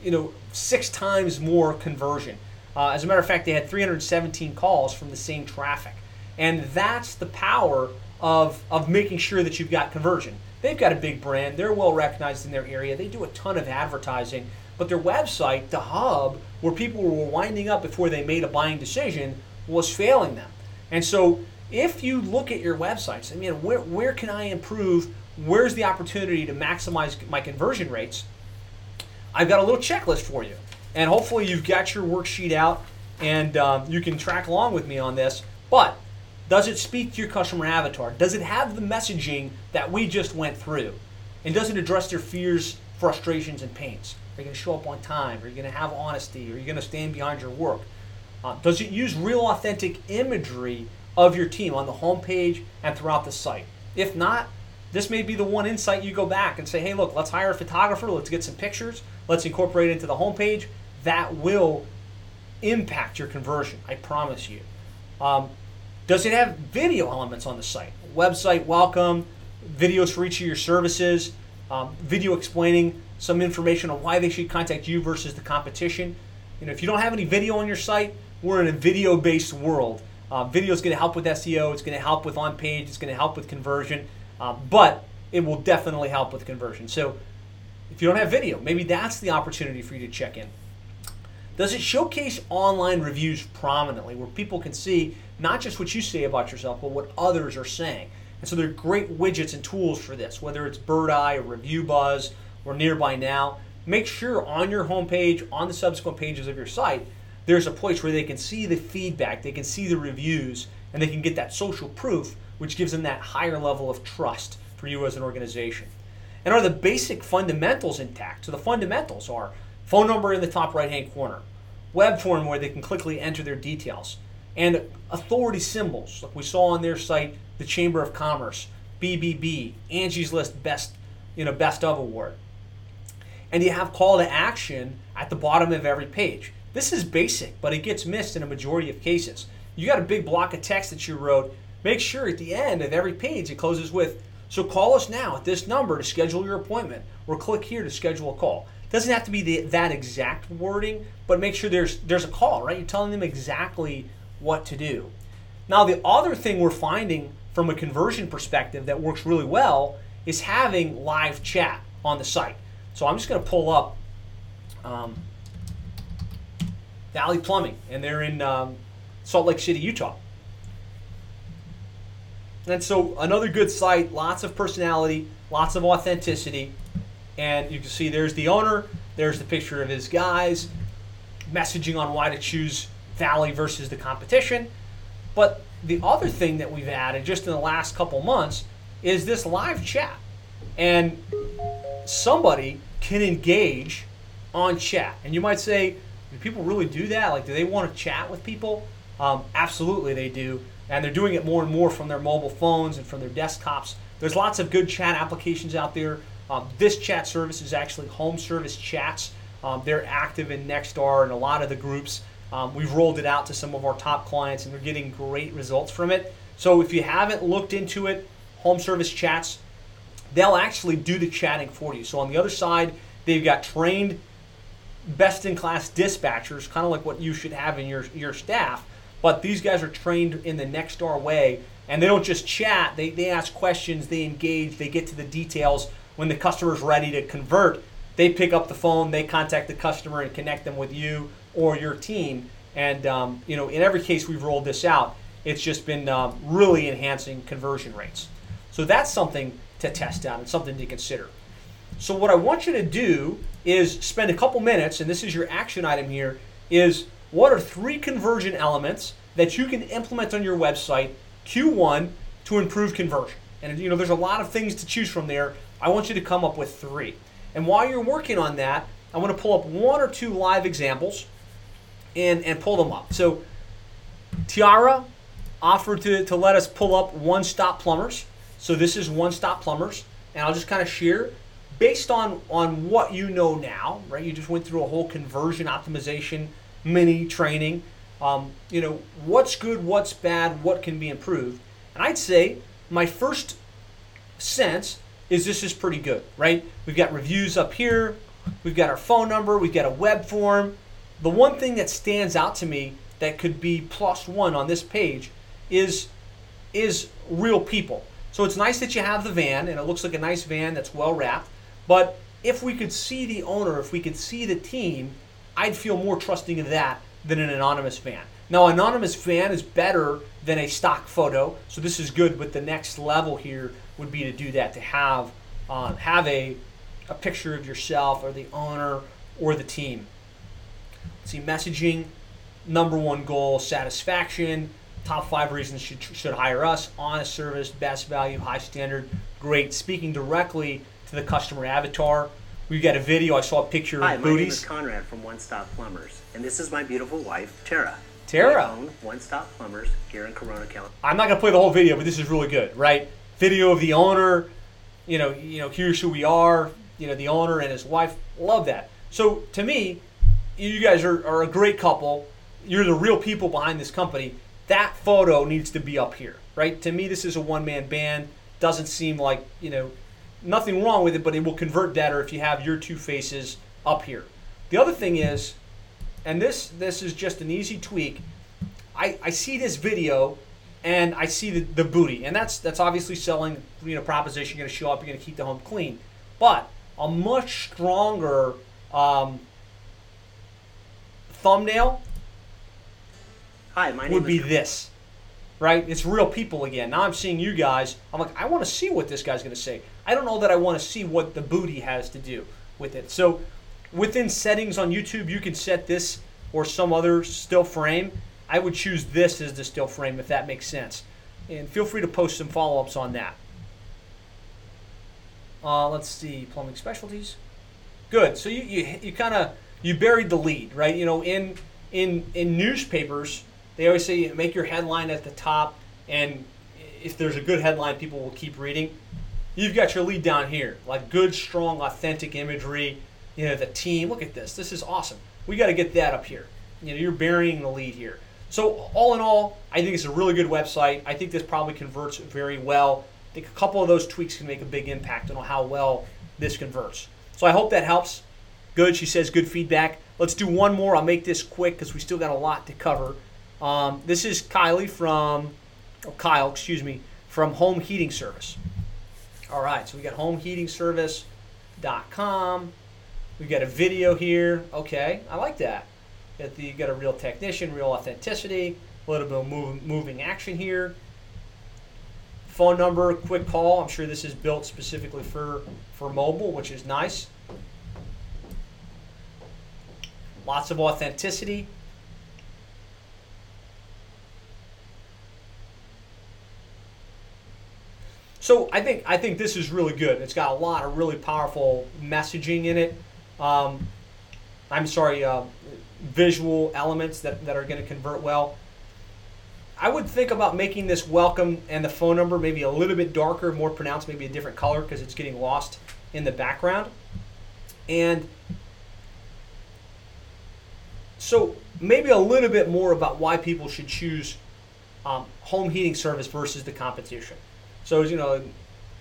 you know, six times more conversion. Uh, as a matter of fact, they had three hundred seventeen calls from the same traffic. And that's the power of, of making sure that you've got conversion. They've got a big brand. They're well recognized in their area. They do a ton of advertising. But their website, the hub, where people were winding up before they made a buying decision, was failing them. And so if you look at your websites, I mean, where, where can I improve? Where's the opportunity to maximize my conversion rates? I've got a little checklist for you. And hopefully you've got your worksheet out and um, you can track along with me on this. But does it speak to your customer avatar? Does it have the messaging that we just went through? And does it address their fears, frustrations, and pains? Are you going to show up on time? Are you going to have honesty? Are you going to stand behind your work? Uh, does it use real authentic imagery of your team on the homepage and throughout the site? If not, this may be the one insight you go back and say, hey, look, let's hire a photographer. Let's get some pictures. Let's incorporate it into the homepage. That will impact your conversion, I promise you. Um, does it have video elements on the site? Website welcome, videos for each of your services, um, video explaining some information on why they should contact you versus the competition. You know, if you don't have any video on your site, we're in a video-based world. Uh, video is going to help with S E O. It's going to help with on-page. It's going to help with conversion. Uh, but it will definitely help with conversion. So if you don't have video, maybe that's the opportunity for you to check in. Does it showcase online reviews prominently where people can see not just what you say about yourself, but what others are saying? And so there are great widgets and tools for this, whether it's BirdEye or ReviewBuzz or NearbyNow. Make sure on your homepage, on the subsequent pages of your site, there's a place where they can see the feedback, they can see the reviews, and they can get that social proof, which gives them that higher level of trust for you as an organization. And are the basic fundamentals intact? So the fundamentals are phone number in the top right-hand corner, web form where they can quickly enter their details, and authority symbols, like we saw on their site, the Chamber of Commerce, B B B, Angie's List Best, you know, Best of Award. And you have call to action at the bottom of every page. This is basic, but it gets missed in a majority of cases. You got a big block of text that you wrote. Make sure at the end of every page it closes with, so call us now at this number to schedule your appointment, or click here to schedule a call. It doesn't have to be the, that exact wording, but make sure there's, there's a call, right? You're telling them exactly what to do. Now, the other thing we're finding from a conversion perspective that works really well is having live chat on the site. So I'm just going to pull up um, Valley Plumbing, and they're in um, Salt Lake City, Utah. And so another good site, lots of personality, lots of authenticity. And you can see there's the owner, there's the picture of his guys, messaging on why to choose Valley versus the competition. But the other thing that we've added just in the last couple months is this live chat. And somebody can engage on chat. And you might say, do people really do that? Like, do they want to chat with people? Um, absolutely they do. And they're doing it more and more from their mobile phones and from their desktops. There's lots of good chat applications out there. Um, this chat service is actually Home Service Chats. Um, they're active in Nextstar and a lot of the groups. Um, we've rolled it out to some of our top clients and they're getting great results from it. So if you haven't looked into it, Home Service Chats, they'll actually do the chatting for you. So on the other side, they've got trained best-in-class dispatchers, kind of like what you should have in your, your staff, but these guys are trained in the Nextstar way, and they don't just chat, they, they ask questions, they engage, they get to the details. When the customer's ready to convert, they pick up the phone, they contact the customer and connect them with you or your team. And um, you know, in every case we've rolled this out, it's just been um, really enhancing conversion rates. So that's something to test out and something to consider. So what I want you to do is spend a couple minutes, and this is your action item here, is what are three conversion elements that you can implement on your website Q one to improve conversion? And you know, there's a lot of things to choose from there. I want you to come up with three. And while you're working on that, I want to pull up one or two live examples and, and pull them up. So Tara offered to, to let us pull up One Stop Plumbers. So this is One Stop Plumbers, and I'll just kind of share based on, on what you know now, right? You just went through a whole conversion optimization mini training. Um, you know, what's good, what's bad, what can be improved. And I'd say my first sense is this is pretty good, right? We've got reviews up here. We've got our phone number. We've got a web form. The one thing that stands out to me that could be plus one on this page is, is real people. So it's nice that you have the van, and it looks like a nice van that's well wrapped. But if we could see the owner, if we could see the team, I'd feel more trusting of that than an anonymous van. Now, anonymous van is better than a stock photo, so this is good, but the next level here would be to do that, to have um, have a, a picture of yourself or the owner or the team. Let's see, messaging, number one goal, satisfaction, top five reasons should, should hire us, honest service, best value, high standard, great, speaking directly to the customer avatar. We've got a video. I saw a picture Hi, of booties. Hi, my name is Conrad from One Stop Plumbers, and this is my beautiful wife, Tara. Tara. I own One Stop Plumbers here in Corona, California. I'm not going to play the whole video, but this is really good, right? Video of the owner, you know, you know, here's who we are, you know, the owner and his wife. Love that. So to me, you guys are, are a great couple. You're the real people behind this company. That photo needs to be up here, right? To me, this is a one-man band. Doesn't seem like, you know, nothing wrong with it, but it will convert better if you have your two faces up here. The other thing is, and this this is just an easy tweak, I, I see this video and I see the, the booty, and that's that's obviously selling, you know, proposition. You're going to show up, you're going to keep the home clean. But a much stronger um, thumbnail Hi, my name would be this, right? It's real people again. Now I'm seeing you guys. I'm like, I want to see what this guy's going to say. I don't know that I want to see what the booty has to do with it. So within settings on YouTube, you can set this or some other still frame. I would choose this as the still frame if that makes sense. And feel free to post some follow-ups on that. Uh, let's see, plumbing specialties. Good. So you you, you kind of you buried the lead, right? You know, in in in newspapers, they always say make your headline at the top, and if there's a good headline, people will keep reading. You've got your lead down here, like good, strong, authentic imagery. You know, the team, look at this. This is awesome. We got to get that up here. You know, you're burying the lead here. So all in all, I think it's a really good website. I think this probably converts very well. I think a couple of those tweaks can make a big impact on how well this converts. So I hope that helps. Good. She says good feedback. Let's do one more. I'll make this quick because we still got a lot to cover. Um, this is Kylie from, oh, Kyle, excuse me, from Home Heating Service. All right, so we got home heating service dot com. We got a video here. Okay, I like that. Got the, you got a real technician, real authenticity, a little bit of move, moving action here. phone number, quick call. I'm sure this is built specifically for, for mobile, which is nice. Lots of authenticity. So I think I think this is really good. It's got a lot of really powerful messaging in it. Um, I'm sorry, uh, visual elements that, that are going to convert well. I would think about making this welcome and the phone number maybe a little bit darker, more pronounced, maybe a different color because it's getting lost in the background. And so maybe a little bit more about why people should choose um, Home Heating Service versus the competition. So, you know,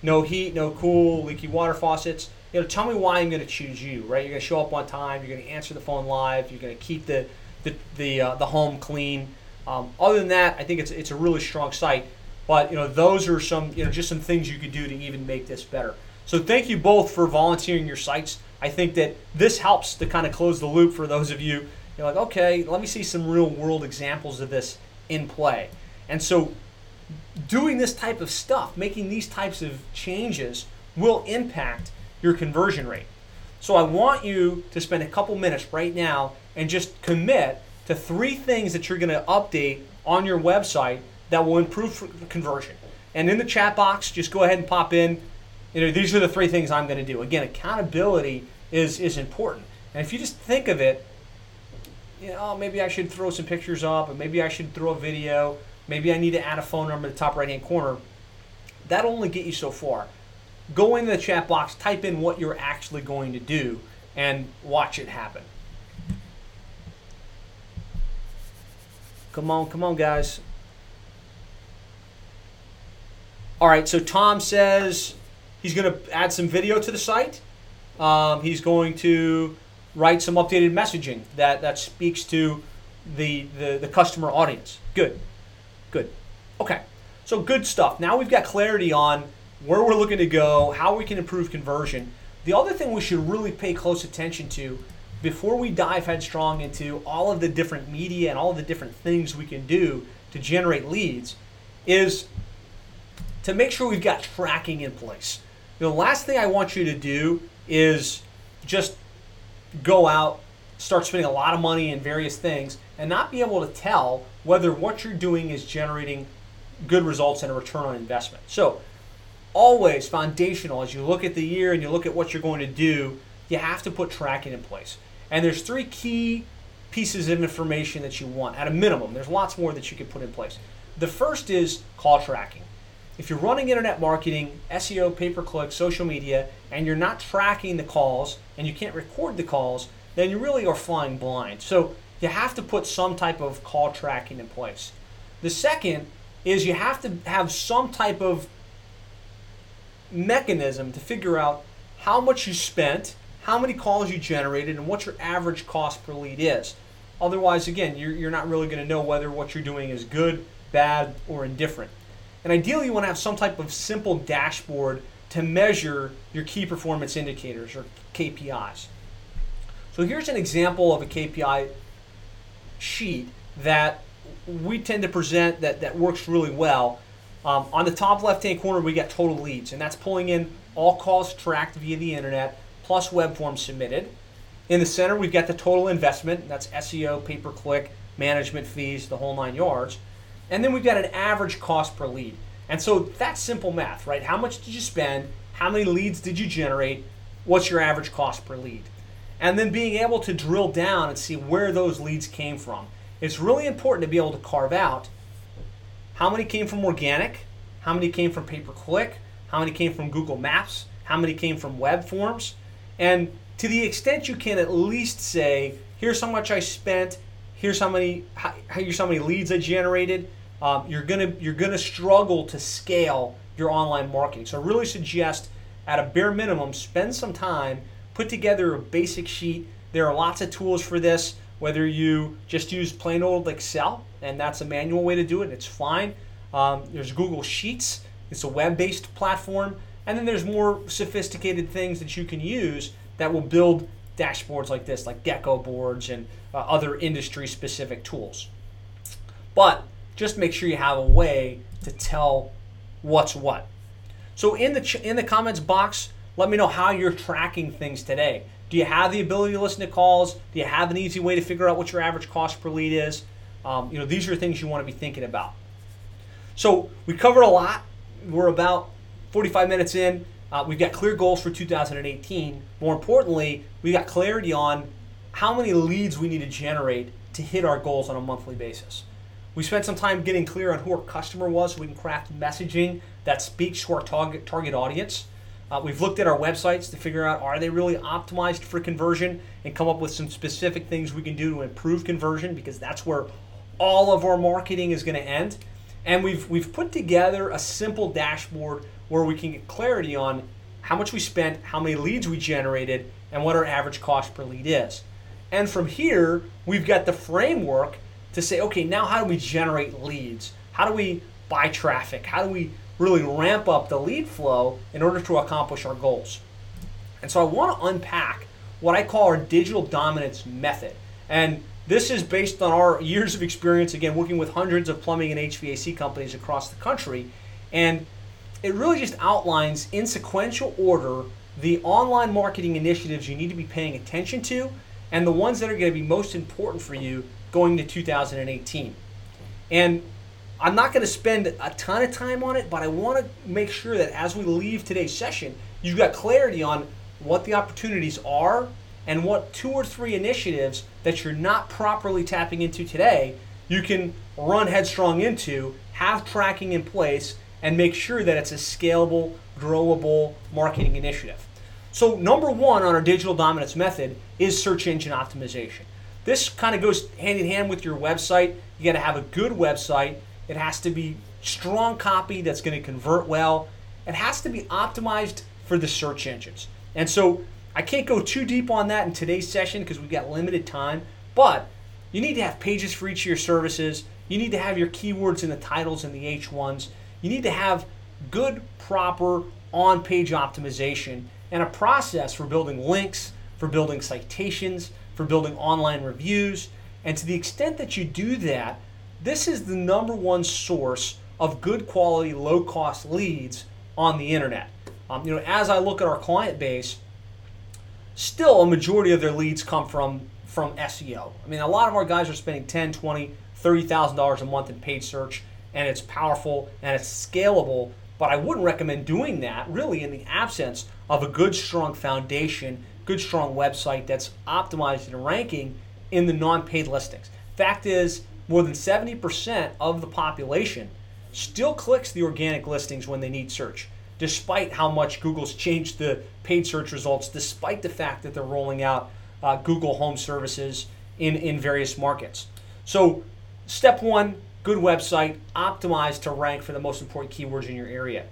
no heat, no cool, leaky water faucets. You know, tell me why I'm going to choose you, right? You're going to show up on time. You're going to answer the phone live. You're going to keep the the the, uh, the home clean. Um, other than that, I think it's it's a really strong site. But, you know, those are some, you know, just some things you could do to even make this better. So thank you both for volunteering your sites. I think that this helps to kind of close the loop for those of you. You're like, okay, let me see some real world examples of this in play. And so, doing this type of stuff, making these types of changes will impact your conversion rate. So I want you to spend a couple minutes right now and just commit to three things that you're going to update on your website that will improve conversion. And in the chat box, just go ahead and pop in. You know, these are the three things I'm going to do. Again, accountability is, is important. And if you just think of it, you know, oh, maybe I should throw some pictures up, or maybe I should throw a video. Maybe I need to add a phone number in the top right-hand corner. That'll only get you so far. Go into the chat box, type in what you're actually going to do, and watch it happen. Come on, come on, guys. All right, so Tom says he's going to add some video to the site. Um, he's going to write some updated messaging that, that speaks to the, the, the customer audience. Good. Good. Okay. So good stuff. Now we've got clarity on where we're looking to go, how we can improve conversion. The other thing we should really pay close attention to before we dive headstrong into all of the different media and all of the different things we can do to generate leads is to make sure we've got tracking in place. The last thing I want you to do is just go out, start spending a lot of money in various things and not be able to tell whether what you're doing is generating good results and a return on investment. So always foundational, as you look at the year and you look at what you're going to do, you have to put tracking in place. And there's three key pieces of information that you want at a minimum. There's lots more that you can put in place. The first is call tracking. If you're running internet marketing, S E O, pay-per-click, social media, and you're not tracking the calls and you can't record the calls, then you really are flying blind. So you have to put some type of call tracking in place. The second is you have to have some type of mechanism to figure out how much you spent, how many calls you generated, and what your average cost per lead is. Otherwise, again, you're, you're not really going to know whether what you're doing is good, bad, or indifferent. And ideally, you want to have some type of simple dashboard to measure your key performance indicators or K P Is. So here's an example of a K P I sheet that we tend to present that, that works really well. Um, on the top left-hand corner, we got total leads, and that's pulling in all calls tracked via the internet plus web forms submitted. In the center, we've got the total investment, and that's S E O, pay-per-click, management fees, the whole nine yards. And then we've got an average cost per lead. And so that's simple math, right? How much did you spend? How many leads did you generate? What's your average cost per lead? And then being able to drill down and see where those leads came from. It's really important to be able to carve out how many came from organic, how many came from pay-per-click, how many came from Google Maps, how many came from web forms. And to the extent you can at least say, here's how much I spent, here's how many, here's how many leads I generated, um, you're gonna, you're gonna struggle to scale your online marketing. So I really suggest at a bare minimum, spend some time, put together a basic sheet. There are lots of tools for this, whether you just use plain old Excel, and that's a manual way to do it, it's fine. Um, there's Google Sheets, it's a web-based platform, and then there's more sophisticated things that you can use that will build dashboards like this, like Gecko boards and uh, other industry-specific tools. But just make sure you have a way to tell what's what. So in the ch- in the comments box, let me know how you're tracking things today. Do you have the ability to listen to calls? Do you have an easy way to figure out what your average cost per lead is? Um, you know, these are things you want to be thinking about. So we covered a lot. We're about forty-five minutes in. Uh, we've got clear goals for two thousand eighteen. More importantly, we got clarity on how many leads we need to generate to hit our goals on a monthly basis. We spent some time getting clear on who our customer was so we can craft messaging that speaks to our target target audience. Uh, we've looked at our websites to figure out, are they really optimized for conversion, and come up with some specific things we can do to improve conversion, because that's where all of our marketing is going to end. And we've we've put together a simple dashboard where we can get clarity on how much we spent, how many leads we generated, and what our average cost per lead is. And from here, we've got the framework to say, okay, now how do we generate leads? How do we buy traffic? How do we really ramp up the lead flow in order to accomplish our goals? And so I want to unpack what I call our digital dominance method. And this is based on our years of experience, again, working with hundreds of plumbing and H V A C companies across the country. And it really just outlines in sequential order the online marketing initiatives you need to be paying attention to and the ones that are going to be most important for you going to two thousand eighteen. And I'm not going to spend a ton of time on it, but I want to make sure that as we leave today's session, you've got clarity on what the opportunities are and what two or three initiatives that you're not properly tapping into today, you can run headstrong into, have tracking in place, and make sure that it's a scalable, growable marketing initiative. So number one on our digital dominance method is search engine optimization. This kind of goes hand in hand with your website. You got to have a good website. It has to be strong copy that's going to convert well. It has to be optimized for the search engines. And so I can't go too deep on that in today's session because we've got limited time, but you need to have pages for each of your services. You need to have your keywords in the titles and the H ones. You need to have good, proper on-page optimization and a process for building links, for building citations, for building online reviews. And to the extent that you do that, this is the number one source of good quality, low-cost leads on the internet. Um, you know, as I look at our client base, still a majority of their leads come from, from S E O. I mean, a lot of our guys are spending ten thousand dollars, twenty thousand dollars, thirty thousand dollars a month in paid search, and it's powerful and it's scalable, but I wouldn't recommend doing that really in the absence of a good, strong foundation, good, strong website that's optimized and ranking in the non-paid listings. Fact is, more than seventy percent of the population still clicks the organic listings when they need search, despite how much Google's changed the paid search results, despite the fact that they're rolling out uh, Google Home Services in, in various markets. So step one, good website, optimized to rank for the most important keywords in your area.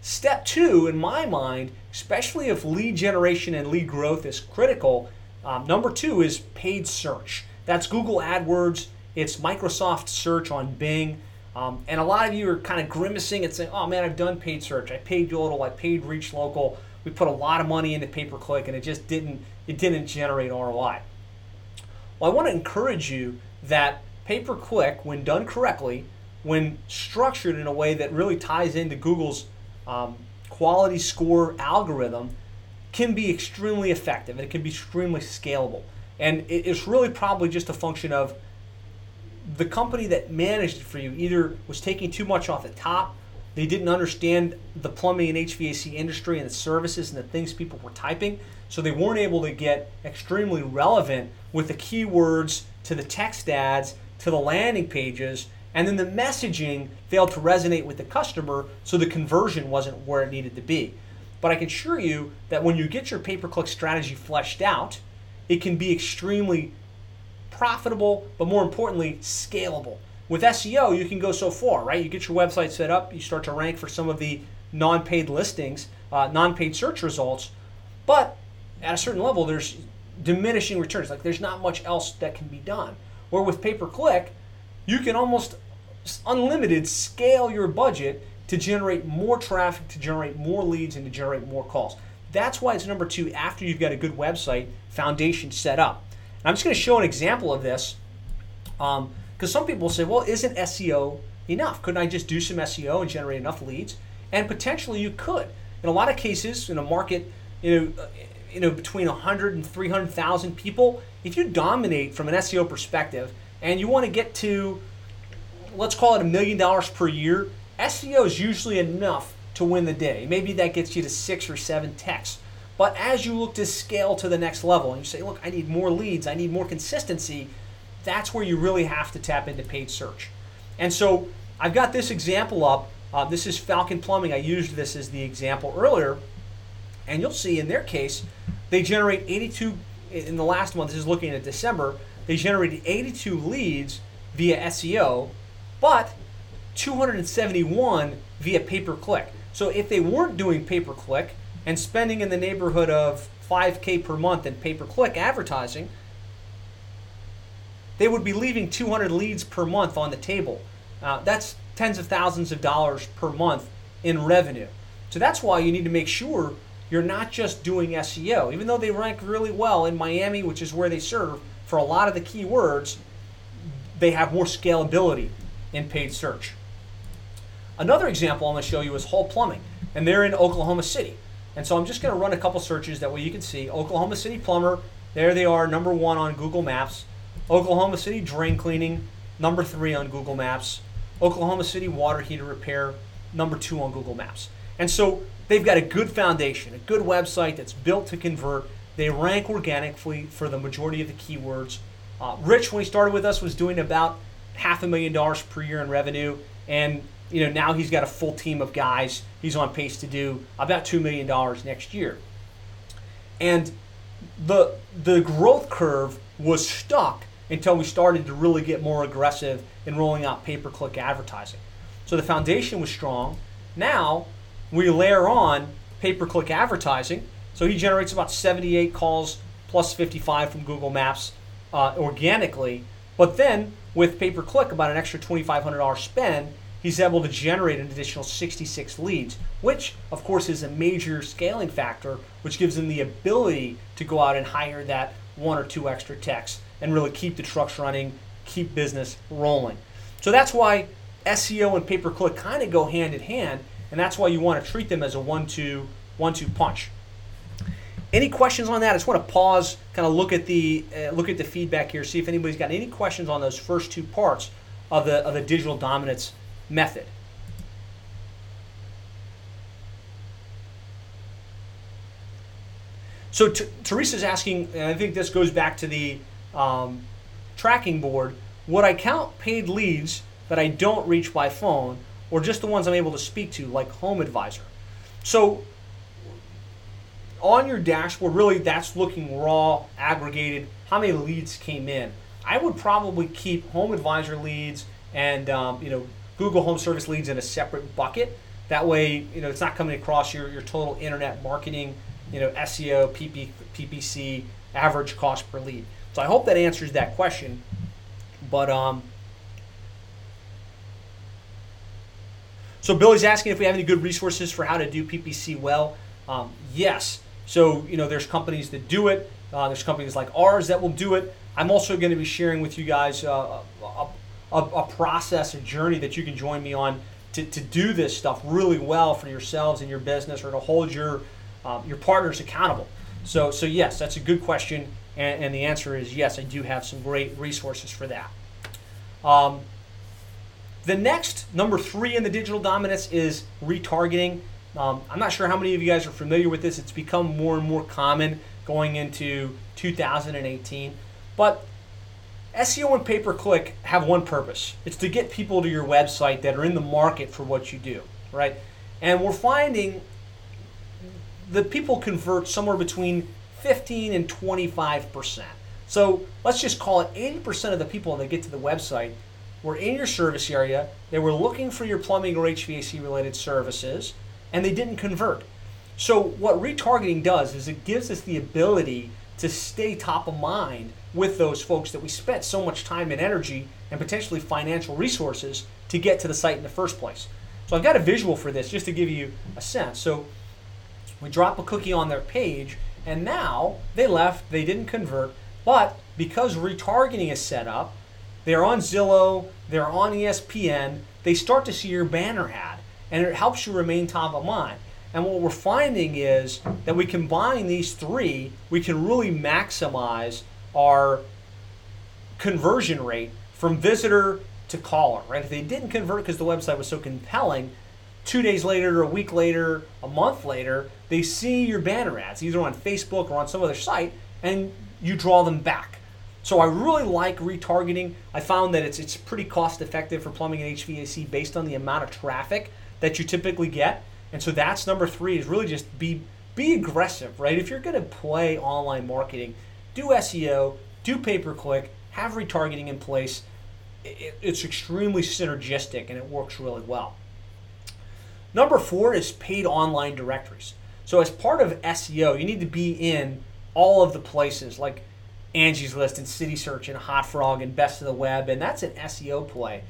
Step two, in my mind, especially if lead generation and lead growth is critical, um, number two is paid search. That's Google AdWords. It's Microsoft search on Bing. Um, and a lot of you are kind of grimacing and saying, oh man, I've done paid search. I paid Yodel, I paid Reach Local. We put a lot of money into pay-per-click and it just didn't, it didn't generate R O I. Well, I want to encourage you that pay-per-click, when done correctly, when structured in a way that really ties into Google's um, quality score algorithm, can be extremely effective and it can be extremely scalable. And it's really probably just a function of the company that managed it for you either was taking too much off the top, they didn't understand the plumbing and H V A C industry and the services and the things people were typing, so they weren't able to get extremely relevant with the keywords to the text ads, to the landing pages, and then the messaging failed to resonate with the customer, so the conversion wasn't where it needed to be. But I can assure you that when you get your pay-per-click strategy fleshed out, it can be extremely profitable, but more importantly, scalable. With S E O, you can go so far, right? You get your website set up, you start to rank for some of the non-paid listings, uh, non-paid search results, but at a certain level, there's diminishing returns. Like there's not much else that can be done. Where with pay-per-click, you can almost unlimited scale your budget to generate more traffic, to generate more leads, and to generate more calls. That's why it's number two after you've got a good website foundation set up. And I'm just going to show an example of this because um, some people say, well, isn't S E O enough? Couldn't I just do some S E O and generate enough leads? and potentially you could. In a lot of cases, in a market, you know, you know, between one hundred and three hundred thousand people, if you dominate from an S E O perspective and you want to get to, let's call it a million dollars per year, S E O is usually enough to win the day. Maybe that gets you to six or seven texts. But as you look to scale to the next level and you say, look, I need more leads, I need more consistency, that's where you really have to tap into paid search. And so I've got this example up. Uh, this is Falcon Plumbing. I used this as the example earlier. And you'll see in their case, they generate eighty-two, in the last month, this is looking at December, they generated eighty-two leads via S E O, but two hundred seventy-one via pay-per-click. So if they weren't doing pay-per-click and spending in the neighborhood of five K per month in pay-per-click advertising, they would be leaving two hundred leads per month on the table. Uh, that's tens of thousands of dollars per month in revenue. So that's why you need to make sure you're not just doing S E O. Even though they rank really well in Miami, which is where they serve, for a lot of the keywords, they have more scalability in paid search. Another example I'm going to show you is Hull Plumbing, and they're in Oklahoma City. And so I'm just going to run a couple searches, that way you can see Oklahoma City plumber, there they are, number one on Google Maps. Oklahoma City drain cleaning, number three on Google Maps. Oklahoma City water heater repair, number two on Google Maps. And so they've got a good foundation, a good website that's built to convert. They rank organically for the majority of the keywords. Uh, Rich, when he started with us, was doing about half a million dollars per year in revenue, and you know, now he's got a full team of guys. He's on pace to do about two million dollars next year. And the the growth curve was stuck until we started to really get more aggressive in rolling out pay-per-click advertising. So the foundation was strong. Now we layer on pay-per-click advertising. So he generates about seventy-eight calls plus fifty-five from Google Maps uh, organically. But then with pay-per-click, about an extra twenty-five hundred dollars spend, he's able to generate an additional sixty-six leads, which of course is a major scaling factor, which gives him the ability to go out and hire that one or two extra techs and really keep the trucks running, keep business rolling. So that's why S E O and pay-per-click kind of go hand in hand, and that's why you want to treat them as a one-two, one-two punch. Any questions on that? I just want to pause, kind of look at the uh, look at the feedback here, see if anybody's got any questions on those first two parts of the of the digital dominance method. So t- Teresa's asking, and I think this goes back to the um, tracking board, would I count paid leads that I don't reach by phone, or just the ones I'm able to speak to, like HomeAdvisor? So on your dashboard, really that's looking raw, aggregated, how many leads came in. I would probably keep HomeAdvisor leads and um, you know, Google Home Service leads in a separate bucket. That way, you know, it's not coming across your, your total internet marketing, you know, S E O, P P, P P C, average cost per lead. So I hope that answers that question. But um, so Billy's asking if we have any good resources for how to do P P C well. Um, yes. So you know, there's companies that do it. Uh, there's companies like ours that will do it. I'm also going to be sharing with you guys uh, a, a, a process, a journey that you can join me on to, to do this stuff really well for yourselves and your business, or to hold your Um, your partners accountable. So so yes, that's a good question, and, and the answer is yes, I do have some great resources for that. Um, the next, number three in the digital dominance, is retargeting. Um, I'm not sure how many of you guys are familiar with this. It's become more and more common going into two thousand eighteen. But S E O and pay-per-click have one purpose. It's to get people to your website that are in the market for what you do, right? And we're finding the people convert somewhere between fifteen and twenty-five percent. So let's just call it eighty percent of the people that get to the website were in your service area, they were looking for your plumbing or H V A C related services, and they didn't convert. So what retargeting does is it gives us the ability to stay top of mind with those folks that we spent so much time and energy and potentially financial resources to get to the site in the first place. So I've got a visual for this just to give you a sense. So we drop a cookie on their page, and now they left, they didn't convert, but because retargeting is set up, they're on Zillow, they're on E S P N, they start to see your banner ad, and it helps you remain top of mind. And what we're finding is that we combine these three, we can really maximize our conversion rate from visitor to caller, right? If they didn't convert because the website was so compelling, two days later, a week later, a month later, they see your banner ads, either on Facebook or on some other site, and you draw them back. So I really like retargeting. I found that it's it's pretty cost effective for plumbing and H V A C based on the amount of traffic that you typically get. And so that's number three, is really just be be aggressive, right? If you're gonna play online marketing, do S E O, do pay-per-click, have retargeting in place. It, it's extremely synergistic and it works really well. Number four is paid online directories. So as part of S E O, you need to be in all of the places like Angie's List and City Search and Hot Frog and Best of the Web, and that's an S E O play.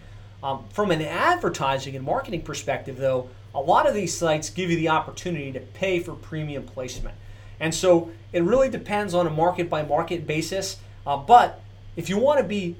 Um, from an advertising and marketing perspective, though, a lot of these sites give you the opportunity to pay for premium placement. And so it really depends on a market-by-market basis, uh, but if you want to be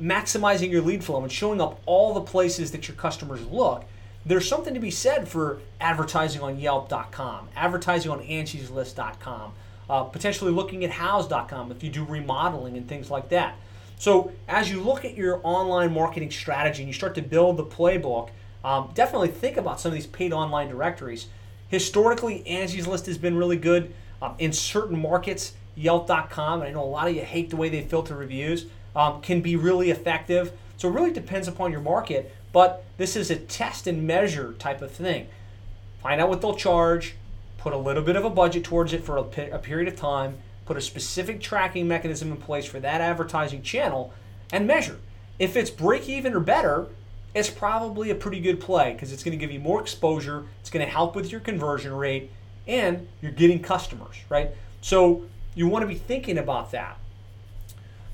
maximizing your lead flow and showing up all the places that your customers look, there's something to be said for advertising on Yelp dot com, advertising on Angie's List dot com, uh, potentially looking at hows dot com if you do remodeling and things like that. So as you look at your online marketing strategy and you start to build the playbook, um, definitely think about some of these paid online directories. Historically, Angie's List has been really good. Um, in certain markets, Yelp dot com, and I know a lot of you hate the way they filter reviews, um, can be really effective. So it really depends upon your market. But this is a test and measure type of thing. Find out what they'll charge, put a little bit of a budget towards it for a, pe- a period of time, put a specific tracking mechanism in place for that advertising channel, and measure. If it's break even or better, it's probably a pretty good play because it's gonna give you more exposure, it's gonna help with your conversion rate, and you're getting customers, right? So you wanna be thinking about that.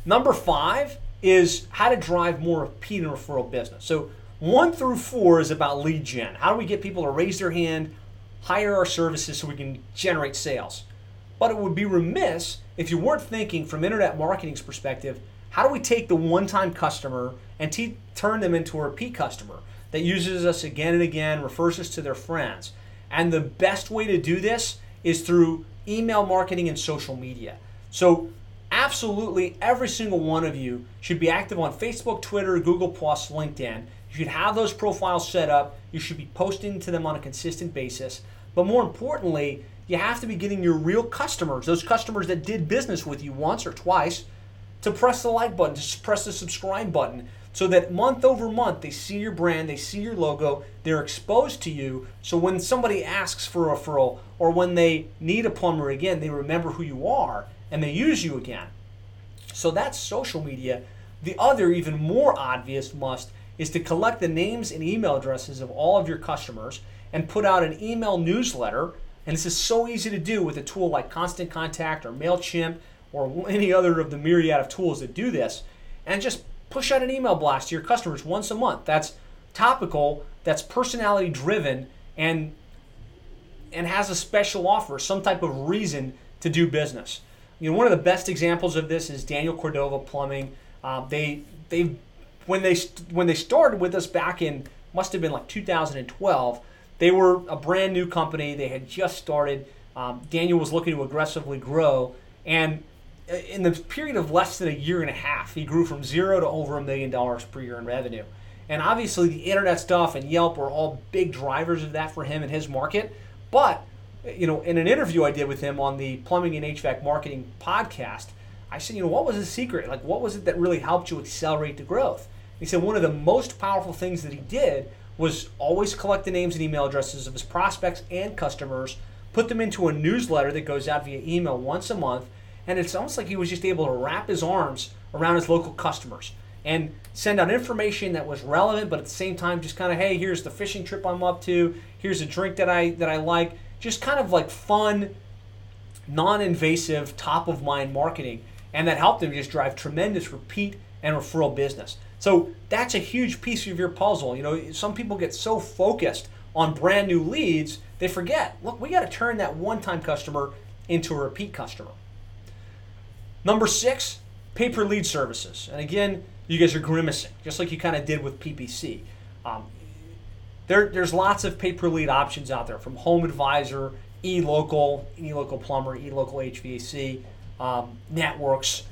Number five is how to drive more repeat and referral business. So one through four is about lead gen. How do we get people to raise their hand, hire our services so we can generate sales? But it would be remiss if you weren't thinking from internet marketing's perspective, how do we take the one-time customer and t- turn them into a repeat customer that uses us again and again, refers us to their friends? And the best way to do this is through email marketing and social media. So absolutely every single one of you should be active on Facebook, Twitter, Google plus, LinkedIn. You should have those profiles set up. You should be posting to them on a consistent basis. But more importantly, you have to be getting your real customers, those customers that did business with you once or twice, to press the like button, to press the subscribe button, so that month over month, they see your brand, they see your logo, they're exposed to you. So when somebody asks for a referral or when they need a plumber again, they remember who you are and they use you again. So that's social media. The other, even more obvious must is to collect the names and email addresses of all of your customers and put out an email newsletter. And this is so easy to do with a tool like Constant Contact or MailChimp or any other of the myriad of tools that do this. And just push out an email blast to your customers once a month. That's topical, that's personality driven, and, and has a special offer, some type of reason to do business. You know, one of the best examples of this is Daniel Cordova Plumbing. Uh, they they've When they when they started with us back in, must have been like two thousand twelve, they were a brand new company. They had just started. Um, Daniel was looking to aggressively grow. And in the period of less than a year and a half, he grew from zero to over a million dollars per year in revenue. And obviously the internet stuff and Yelp were all big drivers of that for him and his market. But, you know, in an interview I did with him on the Plumbing and H V A C Marketing podcast, I said, you know, what was his secret? Like, what was it that really helped you accelerate the growth? He said one of the most powerful things that he did was always collect the names and email addresses of his prospects and customers, put them into a newsletter that goes out via email once a month, and it's almost like he was just able to wrap his arms around his local customers and send out information that was relevant, but at the same time just kind of, hey, here's the fishing trip I'm up to, here's a drink that I that I like, just kind of like fun, non-invasive, top-of-mind marketing. And that helped him just drive tremendous repeat and referral business. So that's a huge piece of your puzzle. You know, some people get so focused on brand new leads, they forget, look, we got to turn that one-time customer into a repeat customer. Number six, pay-per-lead services. And again, you guys are grimacing, just like you kind of did with P P C. Um, there, there's lots of pay-per-lead options out there, from HomeAdvisor, eLocal, eLocal Plumber, eLocal H V A C, um, networks.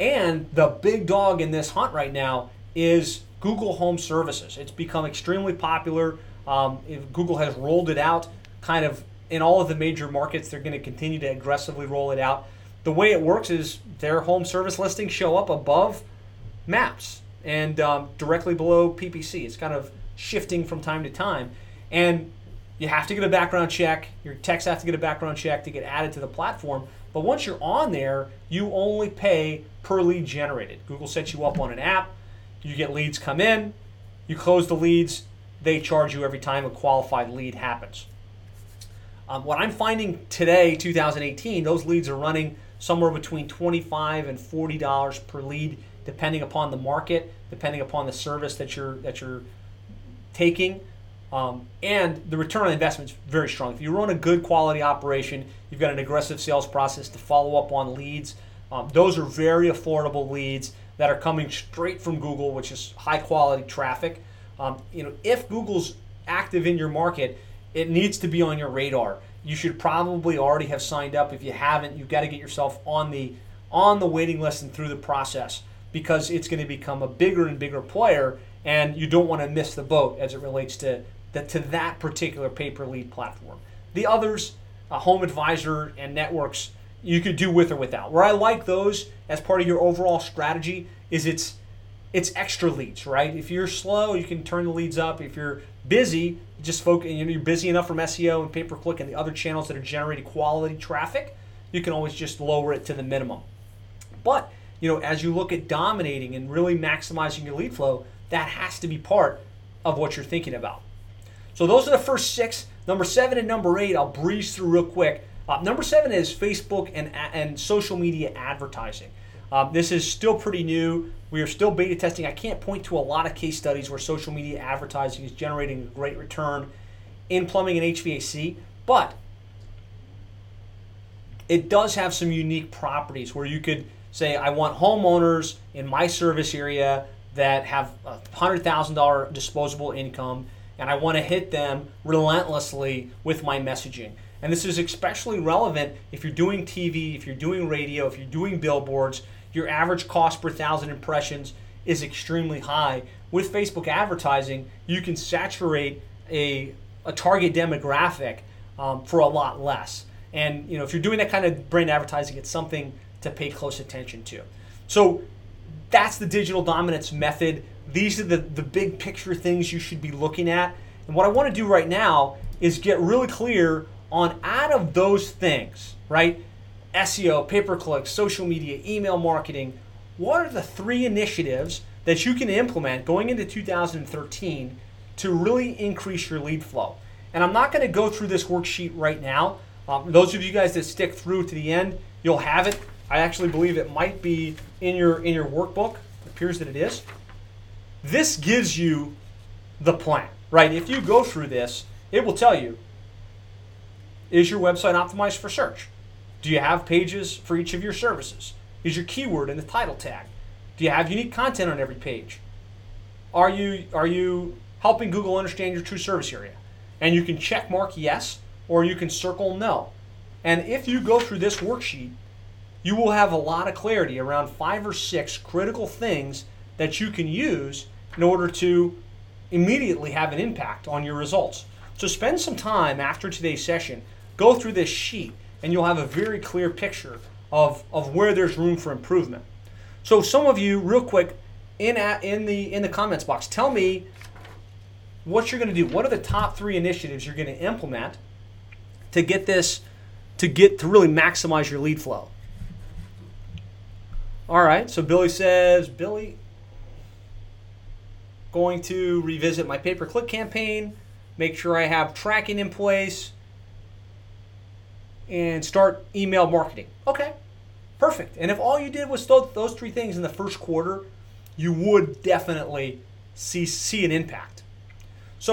And the big dog in this hunt right now is Google Home Services. It's become extremely popular. Um, if Google has rolled it out kind of in all of the major markets. They're going to continue to aggressively roll it out. The way it works is their home service listings show up above Maps and um, directly below P P C. It's kind of shifting from time to time. And you have to get a background check. Your techs have to get a background check to get added to the platform. But once you're on there, you only pay per lead generated. Google sets you up on an app. You get leads come in. You close the leads. They charge you every time a qualified lead happens. Um, what I'm finding today, two thousand eighteen, those leads are running somewhere between twenty-five dollars and forty dollars per lead, depending upon the market, depending upon the service that you're that you're taking. Um, and the return on investment is very strong. If you run a good quality operation, you've got an aggressive sales process to follow up on leads. Um, those are very affordable leads that are coming straight from Google, which is high quality traffic. Um, you know, if Google's active in your market, it needs to be on your radar. You should probably already have signed up. If you haven't, you've got to get yourself on the on the waiting list and through the process, because it's going to become a bigger and bigger player, and you don't want to miss the boat as it relates to the, to that particular pay-per-lead platform. The others, uh, HomeAdvisor and networks, you could do with or without. Where I like those as part of your overall strategy is it's It's extra leads, right? If you're slow, you can turn the leads up. If you're busy, just focus. You're busy enough from S E O and pay-per-click and the other channels that are generating quality traffic, you can always just lower it to the minimum. But you know, as you look at dominating and really maximizing your lead flow, that has to be part of what you're thinking about. So those are the first six. Number seven and number eight, I'll breeze through real quick. Uh, number seven is Facebook and and social media advertising. Um, this is still pretty new. We are still beta testing. I can't point to a lot of case studies where social media advertising is generating a great return in plumbing and H V A C, but it does have some unique properties where you could say, I want homeowners in my service area that have a one hundred thousand dollars disposable income, and I want to hit them relentlessly with my messaging. And this is especially relevant if you're doing T V, if you're doing radio, if you're doing billboards. Your average cost per thousand impressions is extremely high. With Facebook advertising, you can saturate a, a target demographic um, for a lot less. And you know, if you're doing that kind of brand advertising, it's something to pay close attention to. So that's the digital dominance method. These are the, the big picture things you should be looking at. And what I want to do right now is get really clear on out of those things, right? S E O, pay-per-click, social media, email marketing. What are the three initiatives that you can implement going into two thousand thirteen to really increase your lead flow? And I'm not going to go through this worksheet right now. Um, those of you guys that stick through to the end, you'll have it. I actually believe it might be in your in your workbook. It appears that it is. This gives you the plan, right? If you go through this, it will tell you, is your website optimized for search? Do you have pages for each of your services? Is your keyword in the title tag? Do you have unique content on every page? Are you are you helping Google understand your true service area? And you can check mark yes, or you can circle no. And if you go through this worksheet, you will have a lot of clarity around five or six critical things that you can use in order to immediately have an impact on your results. So spend some time after today's session, go through this sheet, and you'll have a very clear picture of, of where there's room for improvement. So some of you, real quick, in at, in the in the comments box, tell me what you're going to do. What are the top three initiatives you're going to implement to get this to get to really maximize your lead flow? All right. So Billy says, Billy, going to revisit my pay-per-click campaign, make sure I have tracking in place, and start email marketing. Okay, perfect. And if all you did was th- those three things in the first quarter, you would definitely see, see an impact. So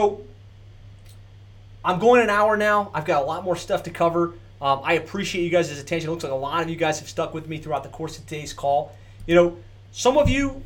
I'm going an hour now. I've got a lot more stuff to cover. Um, I appreciate you guys' attention. It looks like a lot of you guys have stuck with me throughout the course of today's call. You know, some of you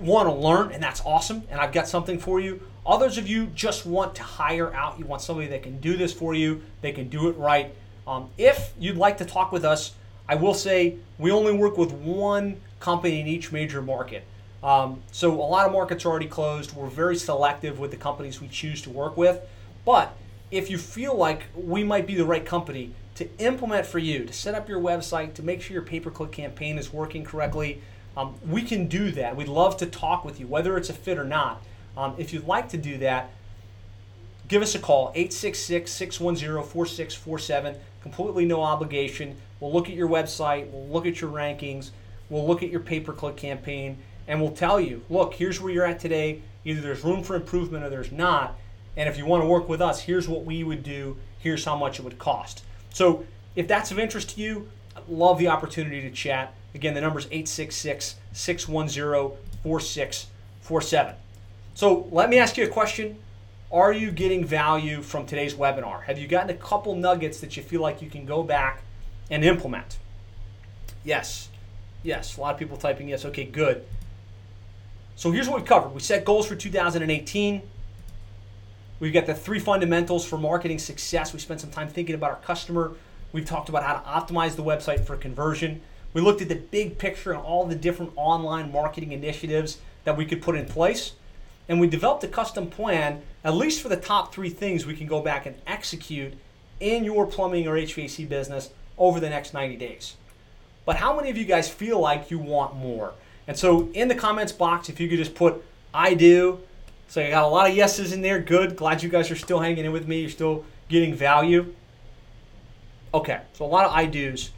want to learn, and that's awesome, and I've got something for you. Others of you just want to hire out. You want somebody that can do this for you. They can do it right. Um, if you'd like to talk with us, I will say we only work with one company in each major market. Um, so a lot of markets are already closed. We're very selective with the companies we choose to work with. But if you feel like we might be the right company to implement for you, to set up your website, to make sure your pay-per-click campaign is working correctly, um, we can do that. We'd love to talk with you, whether it's a fit or not. Um, if you'd like to do that, give us a call, eight six six, six one zero, four six four seven, completely no obligation. We'll look at your website, we'll look at your rankings, we'll look at your pay-per-click campaign, and we'll tell you, look, here's where you're at today. Either there's room for improvement or there's not. And if you want to work with us, here's what we would do, here's how much it would cost. So if that's of interest to you, I'd love the opportunity to chat. Again, the number's eight six six, six one zero, four six four seven. So let me ask you a question. Are you getting value from today's webinar? Have you gotten a couple nuggets that you feel like you can go back and implement? Yes, yes, a lot of people typing yes, okay, good. So here's what we covered. We set goals for two thousand eighteen. We've got the three fundamentals for marketing success. We spent some time thinking about our customer. We've talked about how to optimize the website for conversion. We looked at the big picture and all the different online marketing initiatives that we could put in place. And we developed a custom plan, at least for the top three things we can go back and execute in your plumbing or H V A C business over the next ninety days. But how many of you guys feel like you want more? And so in the comments box, if you could just put, I do. So you got a lot of yeses in there, good. Glad you guys are still hanging in with me. You're still getting value. Okay, so a lot of I do's.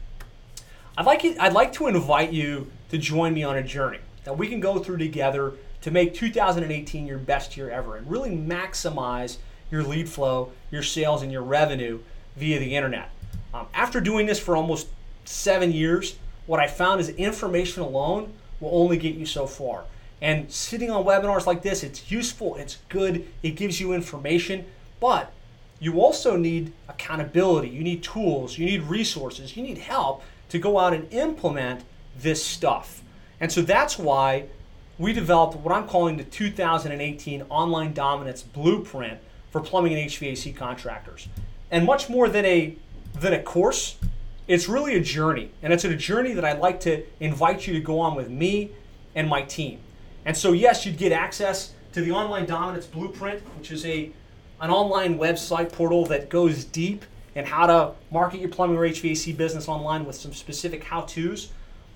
I'd like, you, I'd like to invite you to join me on a journey that we can go through together to make two thousand eighteen your best year ever and really maximize your lead flow, your sales, and your revenue via the internet. Um, after doing this for almost seven years, what I found is information alone will only get you so far. And sitting on webinars like this, it's useful, it's good, it gives you information, but you also need accountability, you need tools, you need resources, you need help to go out and implement this stuff. And so that's why we developed what I'm calling the two thousand eighteen Online Dominance Blueprint for plumbing and H V A C contractors. And much more than a than a course, it's really a journey. And it's a journey that I'd like to invite you to go on with me and my team. And so yes, you'd get access to the Online Dominance Blueprint, which is a an online website portal that goes deep in how to market your plumbing or H V A C business online with some specific how-tos.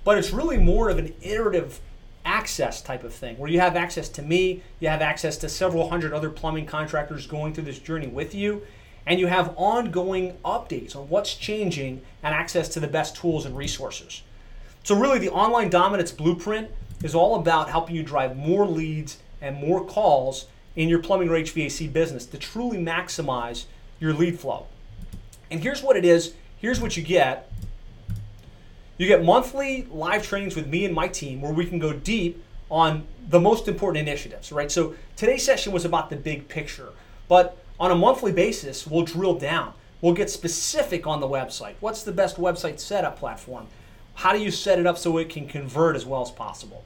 But it's really more of an iterative access type of thing where you have access to me, you have access to several hundred other plumbing contractors going through this journey with you, and you have ongoing updates on what's changing and access to the best tools and resources. So really the Online Dominance Blueprint is all about helping you drive more leads and more calls in your plumbing or H V A C business to truly maximize your lead flow. And here's what it is, here's what you get. You get monthly live trainings with me and my team where we can go deep on the most important initiatives, right? So today's session was about the big picture, but on a monthly basis, we'll drill down. We'll get specific on the website. What's the best website setup platform? How do you set it up so it can convert as well as possible?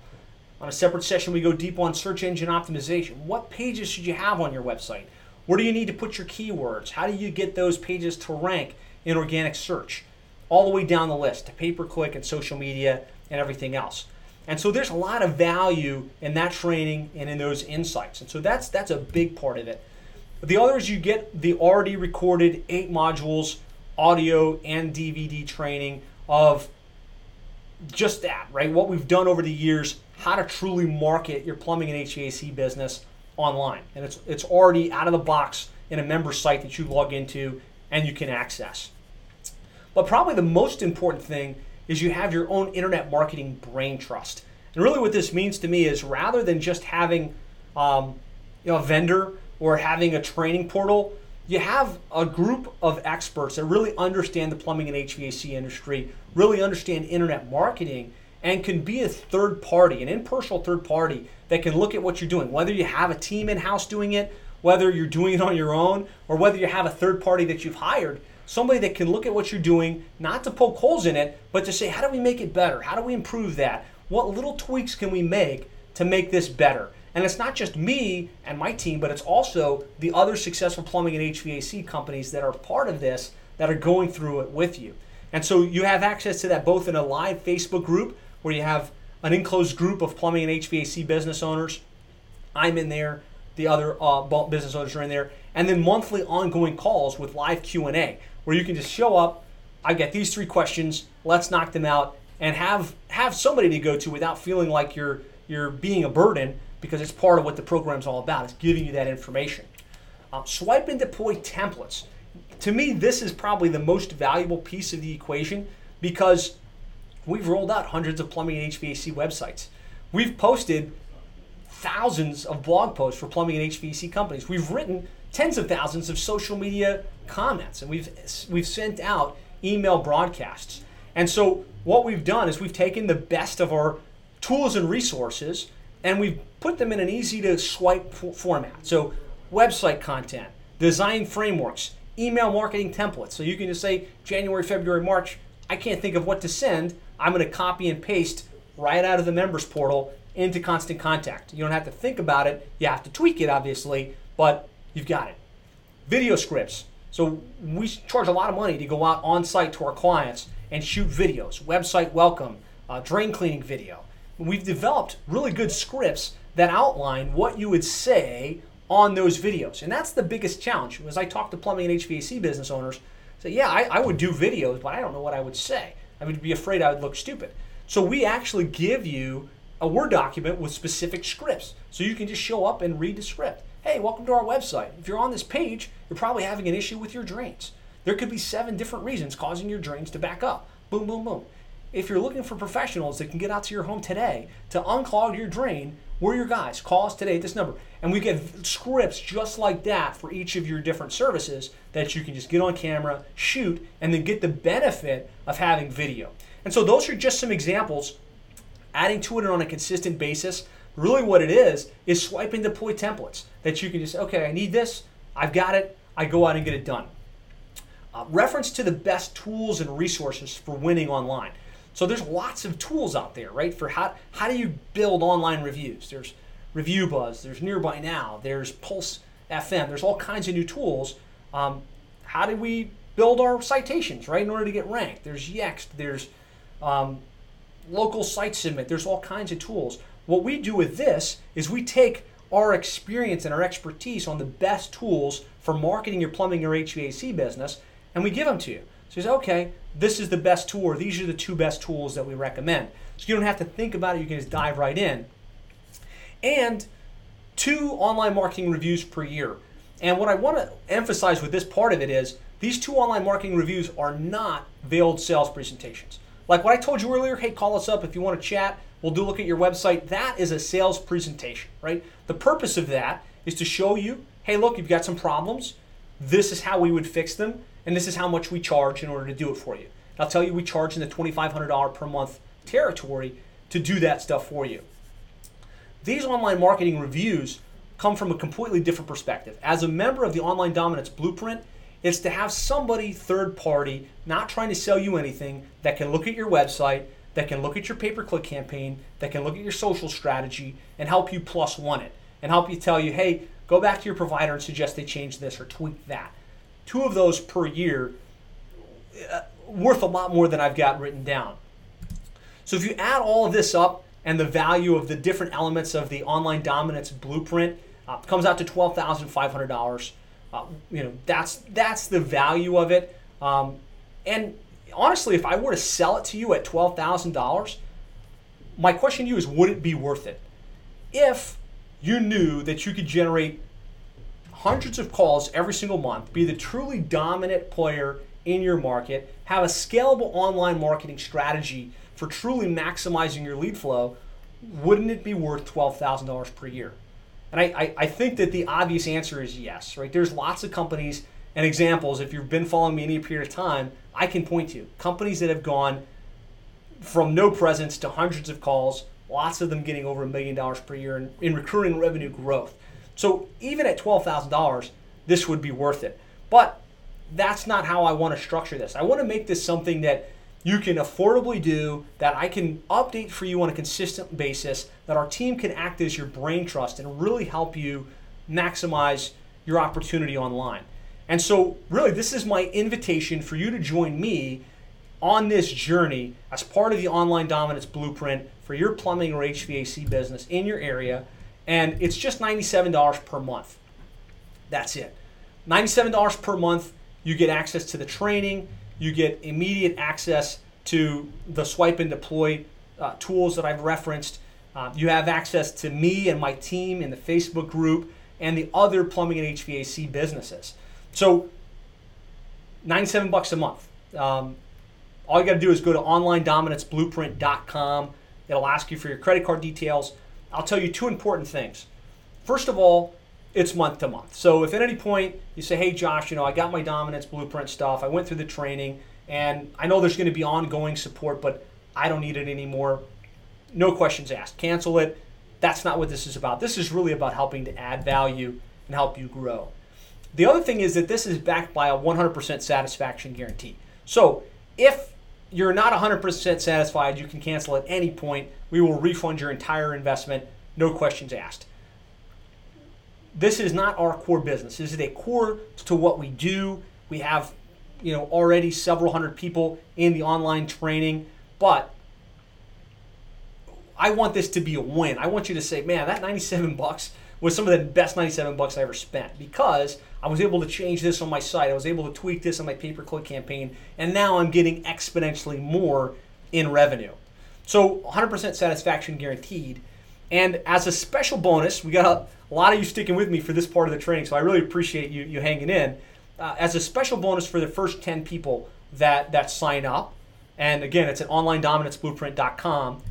On a separate session, we go deep on search engine optimization. What pages should you have on your website? Where do you need to put your keywords? How do you get those pages to rank in organic search? All the way down the list to pay-per-click and social media and everything else. And so there's a lot of value in that training and in those insights. And so that's that's a big part of it. The other is you get the already recorded eight modules, audio and D V D training of just that, right? What we've done over the years, how to truly market your plumbing and H V A C business online. And it's it's already out of the box in a member site that you log into and you can access. But probably the most important thing is you have your own internet marketing brain trust. And really what this means to me is rather than just having um, you know, a vendor or having a training portal, you have a group of experts that really understand the plumbing and H V A C industry, really understand internet marketing, and can be a third party, an impartial third party that can look at what you're doing, whether you have a team in-house doing it, whether you're doing it on your own, or whether you have a third party that you've hired. Somebody that can look at what you're doing, not to poke holes in it, but to say, how do we make it better? How do we improve that? What little tweaks can we make to make this better. And it's not just me and my team, but it's also the other successful plumbing and H V A C companies that are part of this that are going through it with you. And so you have access to that both in a live Facebook group where you have an enclosed group of plumbing and H V A C business owners. I'm in there. The other uh, business owners are in there. And then monthly ongoing calls with live Q and A where you can just show up. I get these three questions. Let's knock them out and have have somebody to go to without feeling like you're you're being a burden, because it's part of what the program's all about. It's giving you that information. Um, swipe and deploy templates. To me, this is probably the most valuable piece of the equation, because we've rolled out hundreds of plumbing and H V A C websites. We've posted thousands of blog posts for plumbing and H V A C companies. We've written tens of thousands of social media comments, and we've we've sent out email broadcasts. And so what we've done is we've taken the best of our tools and resources, and we've put them in an easy to swipe f- format. So website content, design frameworks, email marketing templates. So you can just say January, February, March, I can't think of what to send. I'm going to copy and paste right out of the members portal into Constant Contact. You don't have to think about it. You have to tweak it, obviously, but you've got it. Video scripts. So we charge a lot of money to go out on site to our clients and shoot videos, website welcome, uh, drain cleaning video. We've developed really good scripts that outline what you would say on those videos. And that's the biggest challenge. As I talk to plumbing and H V A C business owners, say, yeah, I, I would do videos, but I don't know what I would say. I would be afraid I would look stupid. So we actually give you a Word document with specific scripts. So you can just show up and read the script. Hey, welcome to our website. If you're on this page, you're probably having an issue with your drains. There could be seven different reasons causing your drains to back up. Boom, boom, boom. If you're looking for professionals that can get out to your home today to unclog your drain, we're your guys. Call us today at this number. And we get scripts just like that for each of your different services that you can just get on camera, shoot, and then get the benefit of having video. And so those are just some examples. Adding to it on a consistent basis, really what it is, is swipe and deploy templates that you can just, okay, I need this, I've got it, I go out and get it done. Uh, reference to the best tools and resources for winning online. So there's lots of tools out there, right? For how how do you build online reviews? There's ReviewBuzz, there's NearbyNow, there's Pulse F M, there's all kinds of new tools. Um, how do we build our citations, right, in order to get ranked? There's Yext, there's um, Local Site Submit, there's all kinds of tools. What we do with this is we take our experience and our expertise on the best tools for marketing your plumbing or H V A C business, and we give them to you. So you say, okay, this is the best tool, or these are the two best tools that we recommend. So you don't have to think about it, you can just dive right in. And two online marketing reviews per year. And what I want to emphasize with this part of it is these two online marketing reviews are not veiled sales presentations. Like what I told you earlier, hey, call us up if you want to chat, we'll do a look at your website. That is a sales presentation, right? The purpose of that is to show you, hey, look, you've got some problems. This is how we would fix them. And this is how much we charge in order to do it for you. And I'll tell you, we charge in the twenty-five hundred dollars per month territory to do that stuff for you. These online marketing reviews come from a completely different perspective. As a member of the Online Dominance Blueprint, it's to have somebody third party, not trying to sell you anything, that can look at your website, that can look at your pay-per-click campaign, that can look at your social strategy and help you plus one it and help you tell you, hey, go back to your provider and suggest they change this or tweak that. Two of those per year, uh, worth a lot more than I've got written down. So if you add all of this up and the value of the different elements of the Online Dominance Blueprint, uh, comes out to twelve thousand five hundred dollars. Uh, you know, that's that's the value of it. Um, and honestly, if I were to sell it to you at twelve thousand dollars, my question to you is, would it be worth it? If you knew that you could generate hundreds of calls every single month, be the truly dominant player in your market, have a scalable online marketing strategy for truly maximizing your lead flow, wouldn't it be worth twelve thousand dollars per year? And I, I, I think that the obvious answer is yes, right? There's lots of companies and examples, if you've been following me any period of time, I can point to companies that have gone from no presence to hundreds of calls, lots of them getting over a million dollars per year in, in recurring revenue growth. So even at twelve thousand dollars, this would be worth it. But that's not how I want to structure this. I want to make this something that you can affordably do, that I can update for you on a consistent basis, that our team can act as your brain trust and really help you maximize your opportunity online. And so really, this is my invitation for you to join me on this journey as part of the Online Dominance Blueprint for your plumbing or H V A C business in your area. And it's just ninety-seven dollars per month. That's it. ninety-seven dollars per month, you get access to the training, you get immediate access to the swipe and deploy uh, tools that I've referenced. Uh, you have access to me and my team in the Facebook group and the other plumbing and H V A C businesses. So ninety-seven bucks a month. Um, all you gotta do is go to online dominance blueprint dot com. It'll ask you for your credit card details. I'll tell you two important things. First of all, it's month to month. So if at any point you say, hey Josh, you know, I got my Dominance Blueprint stuff, I went through the training, and I know there's gonna be ongoing support, but I don't need it anymore, no questions asked, cancel it. That's not what this is about. This is really about helping to add value and help you grow. The other thing is that this is backed by a one hundred percent satisfaction guarantee. So if you're not one hundred percent satisfied, you can cancel at any point. We will refund your entire investment, no questions asked. This is not our core business. This is a core to what we do. We have, you know, already several hundred people in the online training, but I want this to be a win. I want you to say, man, that ninety-seven bucks was some of the best ninety-seven bucks I ever spent, because I was able to change this on my site. I was able to tweak this on my pay-per-click campaign, and now I'm getting exponentially more in revenue. So one hundred percent satisfaction guaranteed. And as a special bonus, we got a, a lot of you sticking with me for this part of the training, so I really appreciate you you hanging in. Uh, as a special bonus for the first ten people that, that sign up, and again, it's at online dominance blueprint dot com.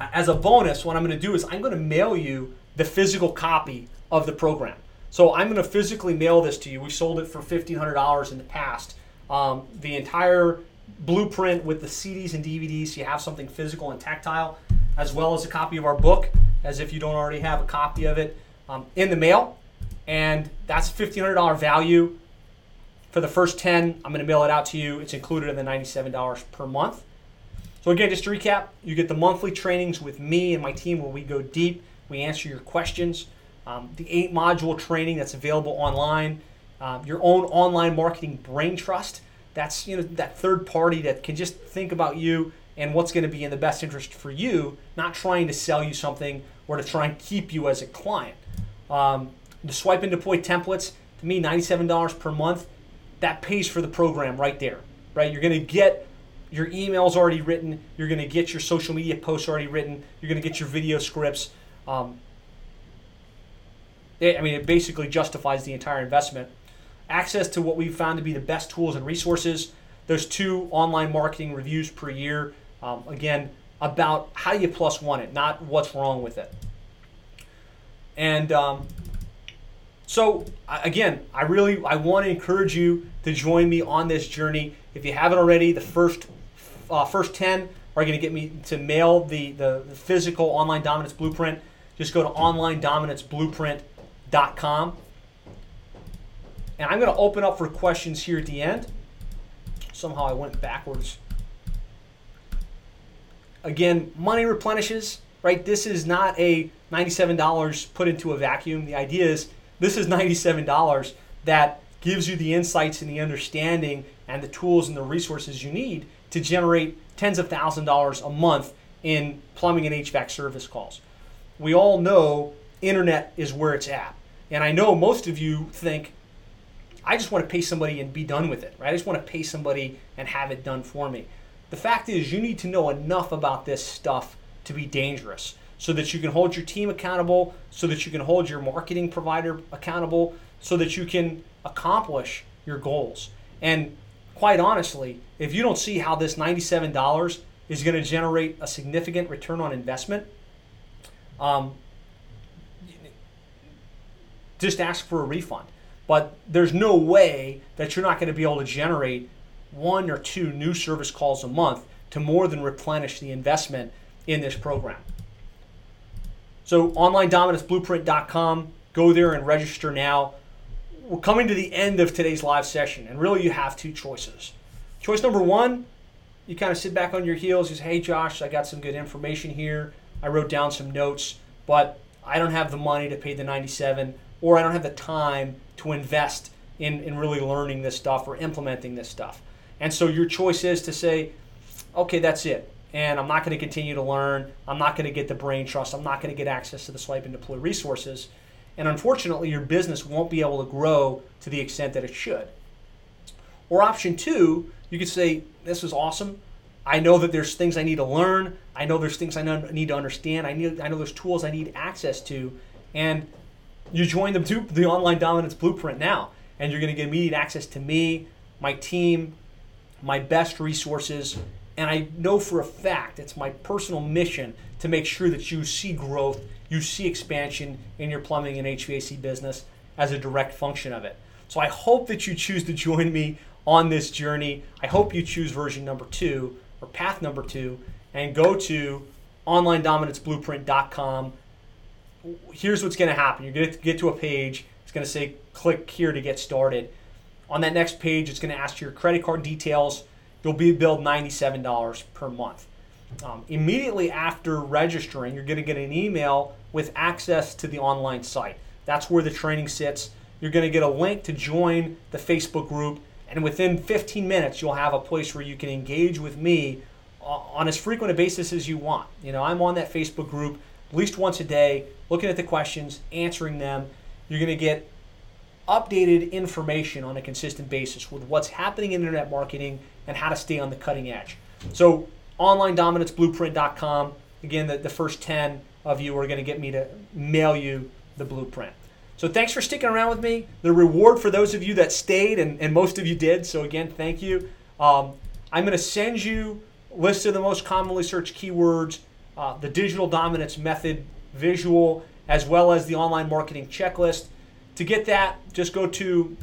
As a bonus, what I'm gonna do is I'm gonna mail you the physical copy of the program. So I'm gonna physically mail this to you. We sold it for fifteen hundred dollars in the past. Um, the entire blueprint with the C Ds and D V Ds, so you have something physical and tactile, as well as a copy of our book, as if you don't already have a copy of it, um, in the mail. And that's fifteen hundred dollars value. For the first ten, I'm gonna mail it out to you. It's included in the ninety-seven dollars per month. So again, just to recap, you get the monthly trainings with me and my team where we go deep, we answer your questions, um, the eight module training that's available online, uh, your own online marketing brain trust, that's, you know, that third party that can just think about you and what's gonna be in the best interest for you, not trying to sell you something or to try and keep you as a client. Um, the swipe and deploy templates, to me, ninety-seven dollars per month, that pays for the program right there, right? You're gonna get your emails already written, you're gonna get your social media posts already written, you're gonna get your video scripts. Um, it, I mean, it basically justifies the entire investment. Access to what we've found to be the best tools and resources. There's two online marketing reviews per year. Um, again, about how do you plus one it, not what's wrong with it. And um, so again, I really, I wanna encourage you to join me on this journey. If you haven't already, the first Uh, first ten are going to get me to mail the, the, the physical Online Dominance Blueprint. Just go to online dominance blueprint dot com. And I'm going to open up for questions here at the end. Somehow I went backwards. Again, money replenishes, right? This is not a ninety-seven dollars put into a vacuum. The idea is this is ninety-seven dollars that gives you the insights and the understanding and the tools and the resources you need to generate tens of thousands of dollars a month in plumbing and H V A C service calls. We all know internet is where it's at. And I know most of you think, I just want to pay somebody and be done with it, right? I just want to pay somebody and have it done for me. The fact is, you need to know enough about this stuff to be dangerous, so that you can hold your team accountable, so that you can hold your marketing provider accountable, so that you can accomplish your goals. And quite honestly, if you don't see how this ninety-seven dollars is going to generate a significant return on investment, um, just ask for a refund. But there's no way that you're not going to be able to generate one or two new service calls a month to more than replenish the investment in this program. So online dominance blueprint dot com, go there and register now. We're coming to the end of today's live session, and really you have two choices. Choice number one, you kind of sit back on your heels, you say, hey Josh, I got some good information here. I wrote down some notes, but I don't have the money to pay the ninety-seven, or I don't have the time to invest in, in really learning this stuff or implementing this stuff. And so your choice is to say, okay, that's it. And I'm not going to continue to learn. I'm not going to get the brain trust. I'm not going to get access to the swipe and deploy resources. And unfortunately, your business won't be able to grow to the extent that it should. Or option two, you could say, this is awesome. I know that there's things I need to learn. I know there's things I need to understand. I need, I know there's tools I need access to. And you join the, the Online Dominance Blueprint now, and you're going to get immediate access to me, my team, my best resources. And I know for a fact, it's my personal mission to make sure that you see growth, you see expansion in your plumbing and H V A C business as a direct function of it. So I hope that you choose to join me on this journey. I hope you choose version number two or path number two and go to online dominance blueprint dot com. Here's what's going to happen. You're going to get to a page. It's going to say, click here to get started. On that next page, it's going to ask your credit card details. You'll be billed ninety-seven dollars per month. Um, immediately after registering, you're going to get an email with access to the online site. That's where the training sits. You're going to get a link to join the Facebook group, and within fifteen minutes, you'll have a place where you can engage with me on as frequent a basis as you want. You know, I'm on that Facebook group at least once a day, looking at the questions, answering them. You're going to get updated information on a consistent basis with what's happening in internet marketing and how to stay on the cutting edge. So online dominance blueprint dot com, again, the, the first ten of you are going to get me to mail you the blueprint. So thanks for sticking around with me. The reward for those of you that stayed, and, and most of you did, so again, thank you. Um, I'm going to send you a list of the most commonly searched keywords, uh, the digital dominance method visual, as well as the online marketing checklist. To get that, just go to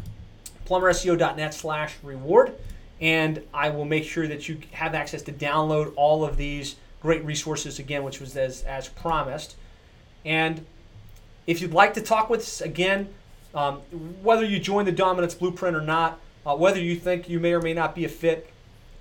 plumber S E O dot net slash reward, and I will make sure that you have access to download all of these great resources, again, which was as, as promised. And if you'd like to talk with us, again, um, whether you join the Dominance Blueprint or not, uh, whether you think you may or may not be a fit,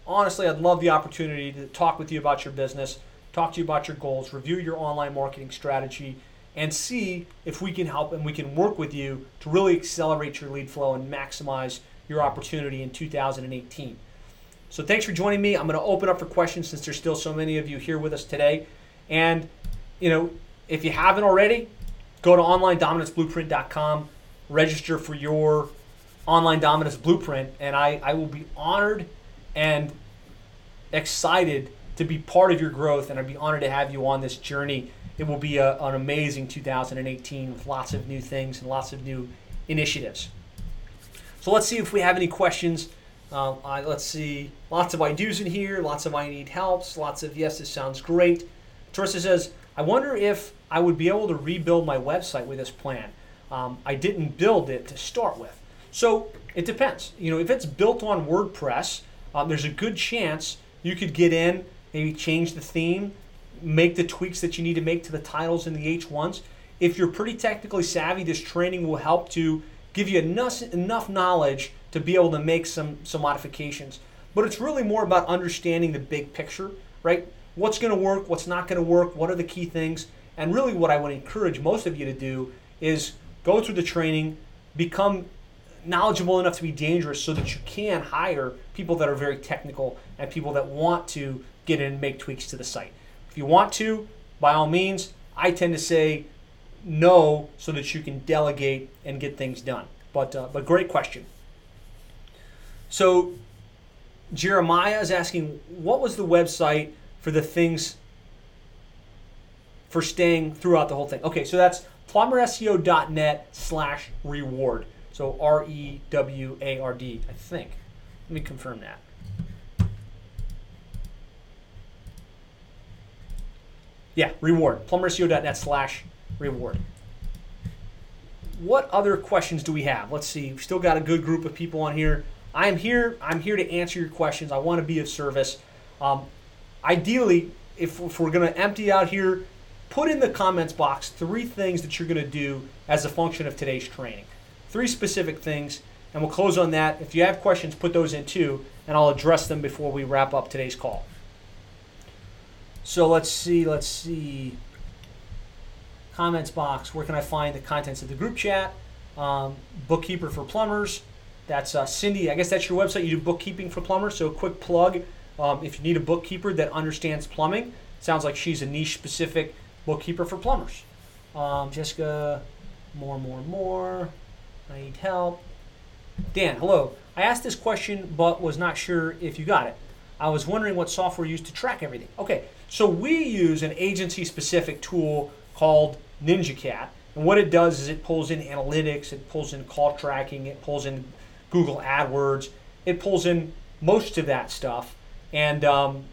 honestly, I'd love the opportunity to talk with you about your business, talk to you about your goals, review your online marketing strategy, and see if we can help and we can work with you to really accelerate your lead flow and maximize your opportunity in two thousand eighteen. So thanks for joining me. I'm going to open up for questions since there's still so many of you here with us today. And, you know, if you haven't already, go to online dominance blueprint dot com, register for your Online Dominance Blueprint, and I, I will be honored and excited to be part of your growth, and I'd be honored to have you on this journey. It will be a, an amazing two thousand eighteen with lots of new things and lots of new initiatives. So let's see if we have any questions. Uh, I, let's see, lots of I do's in here, lots of I need helps, lots of yes, this sounds great. Teresa says, I wonder if I would be able to rebuild my website with this plan. Um, I didn't build it to start with. So it depends. You know, if it's built on WordPress, um, there's a good chance you could get in, maybe change the theme, make the tweaks that you need to make to the titles and the H ones. If you're pretty technically savvy, this training will help to give you enough, enough knowledge to be able to make some, some modifications. But it's really more about understanding the big picture, right? What's going to work, what's not going to work, what are the key things? And really what I would encourage most of you to do is go through the training, become knowledgeable enough to be dangerous so that you can hire people that are very technical and people that want to get in and make tweaks to the site. If you want to, by all means, I tend to say no so that you can delegate and get things done. But uh, but great question. So Jeremiah is asking, what was the website for the things for staying throughout the whole thing? Okay, so that's plumber S E O dot net slash reward. So R E W A R D, I think. Let me confirm that. Yeah, reward, plumber S E O dot net slash reward. What other questions do we have? Let's see, we've still got a good group of people on here. I am here, I'm here to answer your questions. I want to be of service. Um, ideally, if, if we're going to empty out here, put in the comments box three things that you're going to do as a function of today's training. Three specific things. And we'll close on that. If you have questions, put those in too, and I'll address them before we wrap up today's call. So let's see, let's see. Comments box, where can I find the contents of the group chat? Um, bookkeeper for Plumbers, that's uh, Cindy. I guess that's your website. You do bookkeeping for plumbers, so a quick plug. Um, if you need a bookkeeper that understands plumbing, sounds like she's a niche-specific bookkeeper for plumbers. Um, Jessica, more, more, more. I need help. Dan, hello. I asked this question but was not sure if you got it. I was wondering what software you used to track everything. Okay, so we use an agency-specific tool called NinjaCat. And what it does is it pulls in analytics, it pulls in call tracking, it pulls in Google AdWords, it pulls in most of that stuff. And um,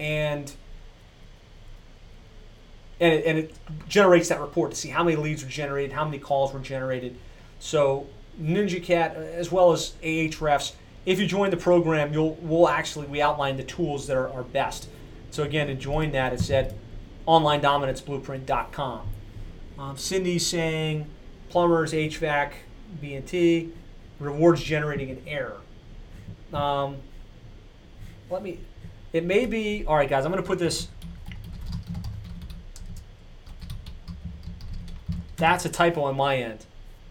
and and it, and it generates that report to see how many leads were generated, how many calls were generated. So NinjaCat, as well as Ahrefs, if you join the program, you'll we'll actually we outline the tools that are, are best. So again, to join that, it's at online dominance blueprint dot com. Um, Cindy's saying plumbers, H V A C, B and T. Rewards generating an error. Um, let me, it may be, all right guys, I'm gonna put this, that's a typo on my end.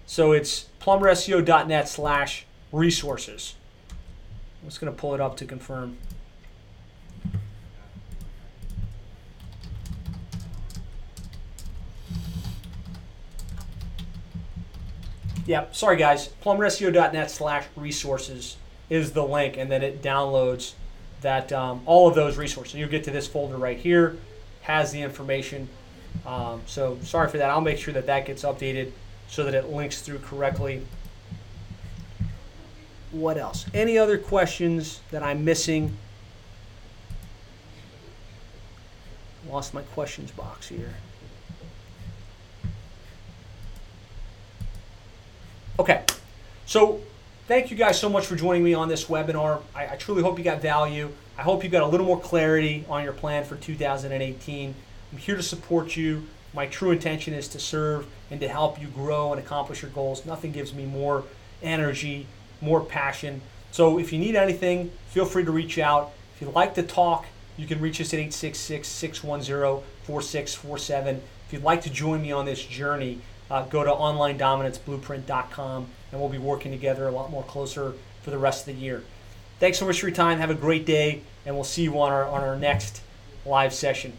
So it's plumber S E O dot net slash resources. I'm just gonna pull it up to confirm. Yeah, sorry guys, plumber S E O dot net slash resources is the link, and then it downloads that um, all of those resources. You'll get to this folder right here, has the information. Um, so sorry for that. I'll make sure that that gets updated so that it links through correctly. What else? Any other questions that I'm missing? Lost my questions box here. Okay, so thank you guys so much for joining me on this webinar. I, I truly hope you got value. I hope you got a little more clarity on your plan for two thousand eighteen. I'm here to support you. My true intention is to serve and to help you grow and accomplish your goals. Nothing gives me more energy, more passion. So if you need anything, feel free to reach out. If you'd like to talk, you can reach us at eight six six, six one zero, four six four seven. If you'd like to join me on this journey, Uh, go to online dominance blueprint dot com, and we'll be working together a lot more closer for the rest of the year. Thanks so much for your time. Have a great day, and we'll see you on our on our next live session.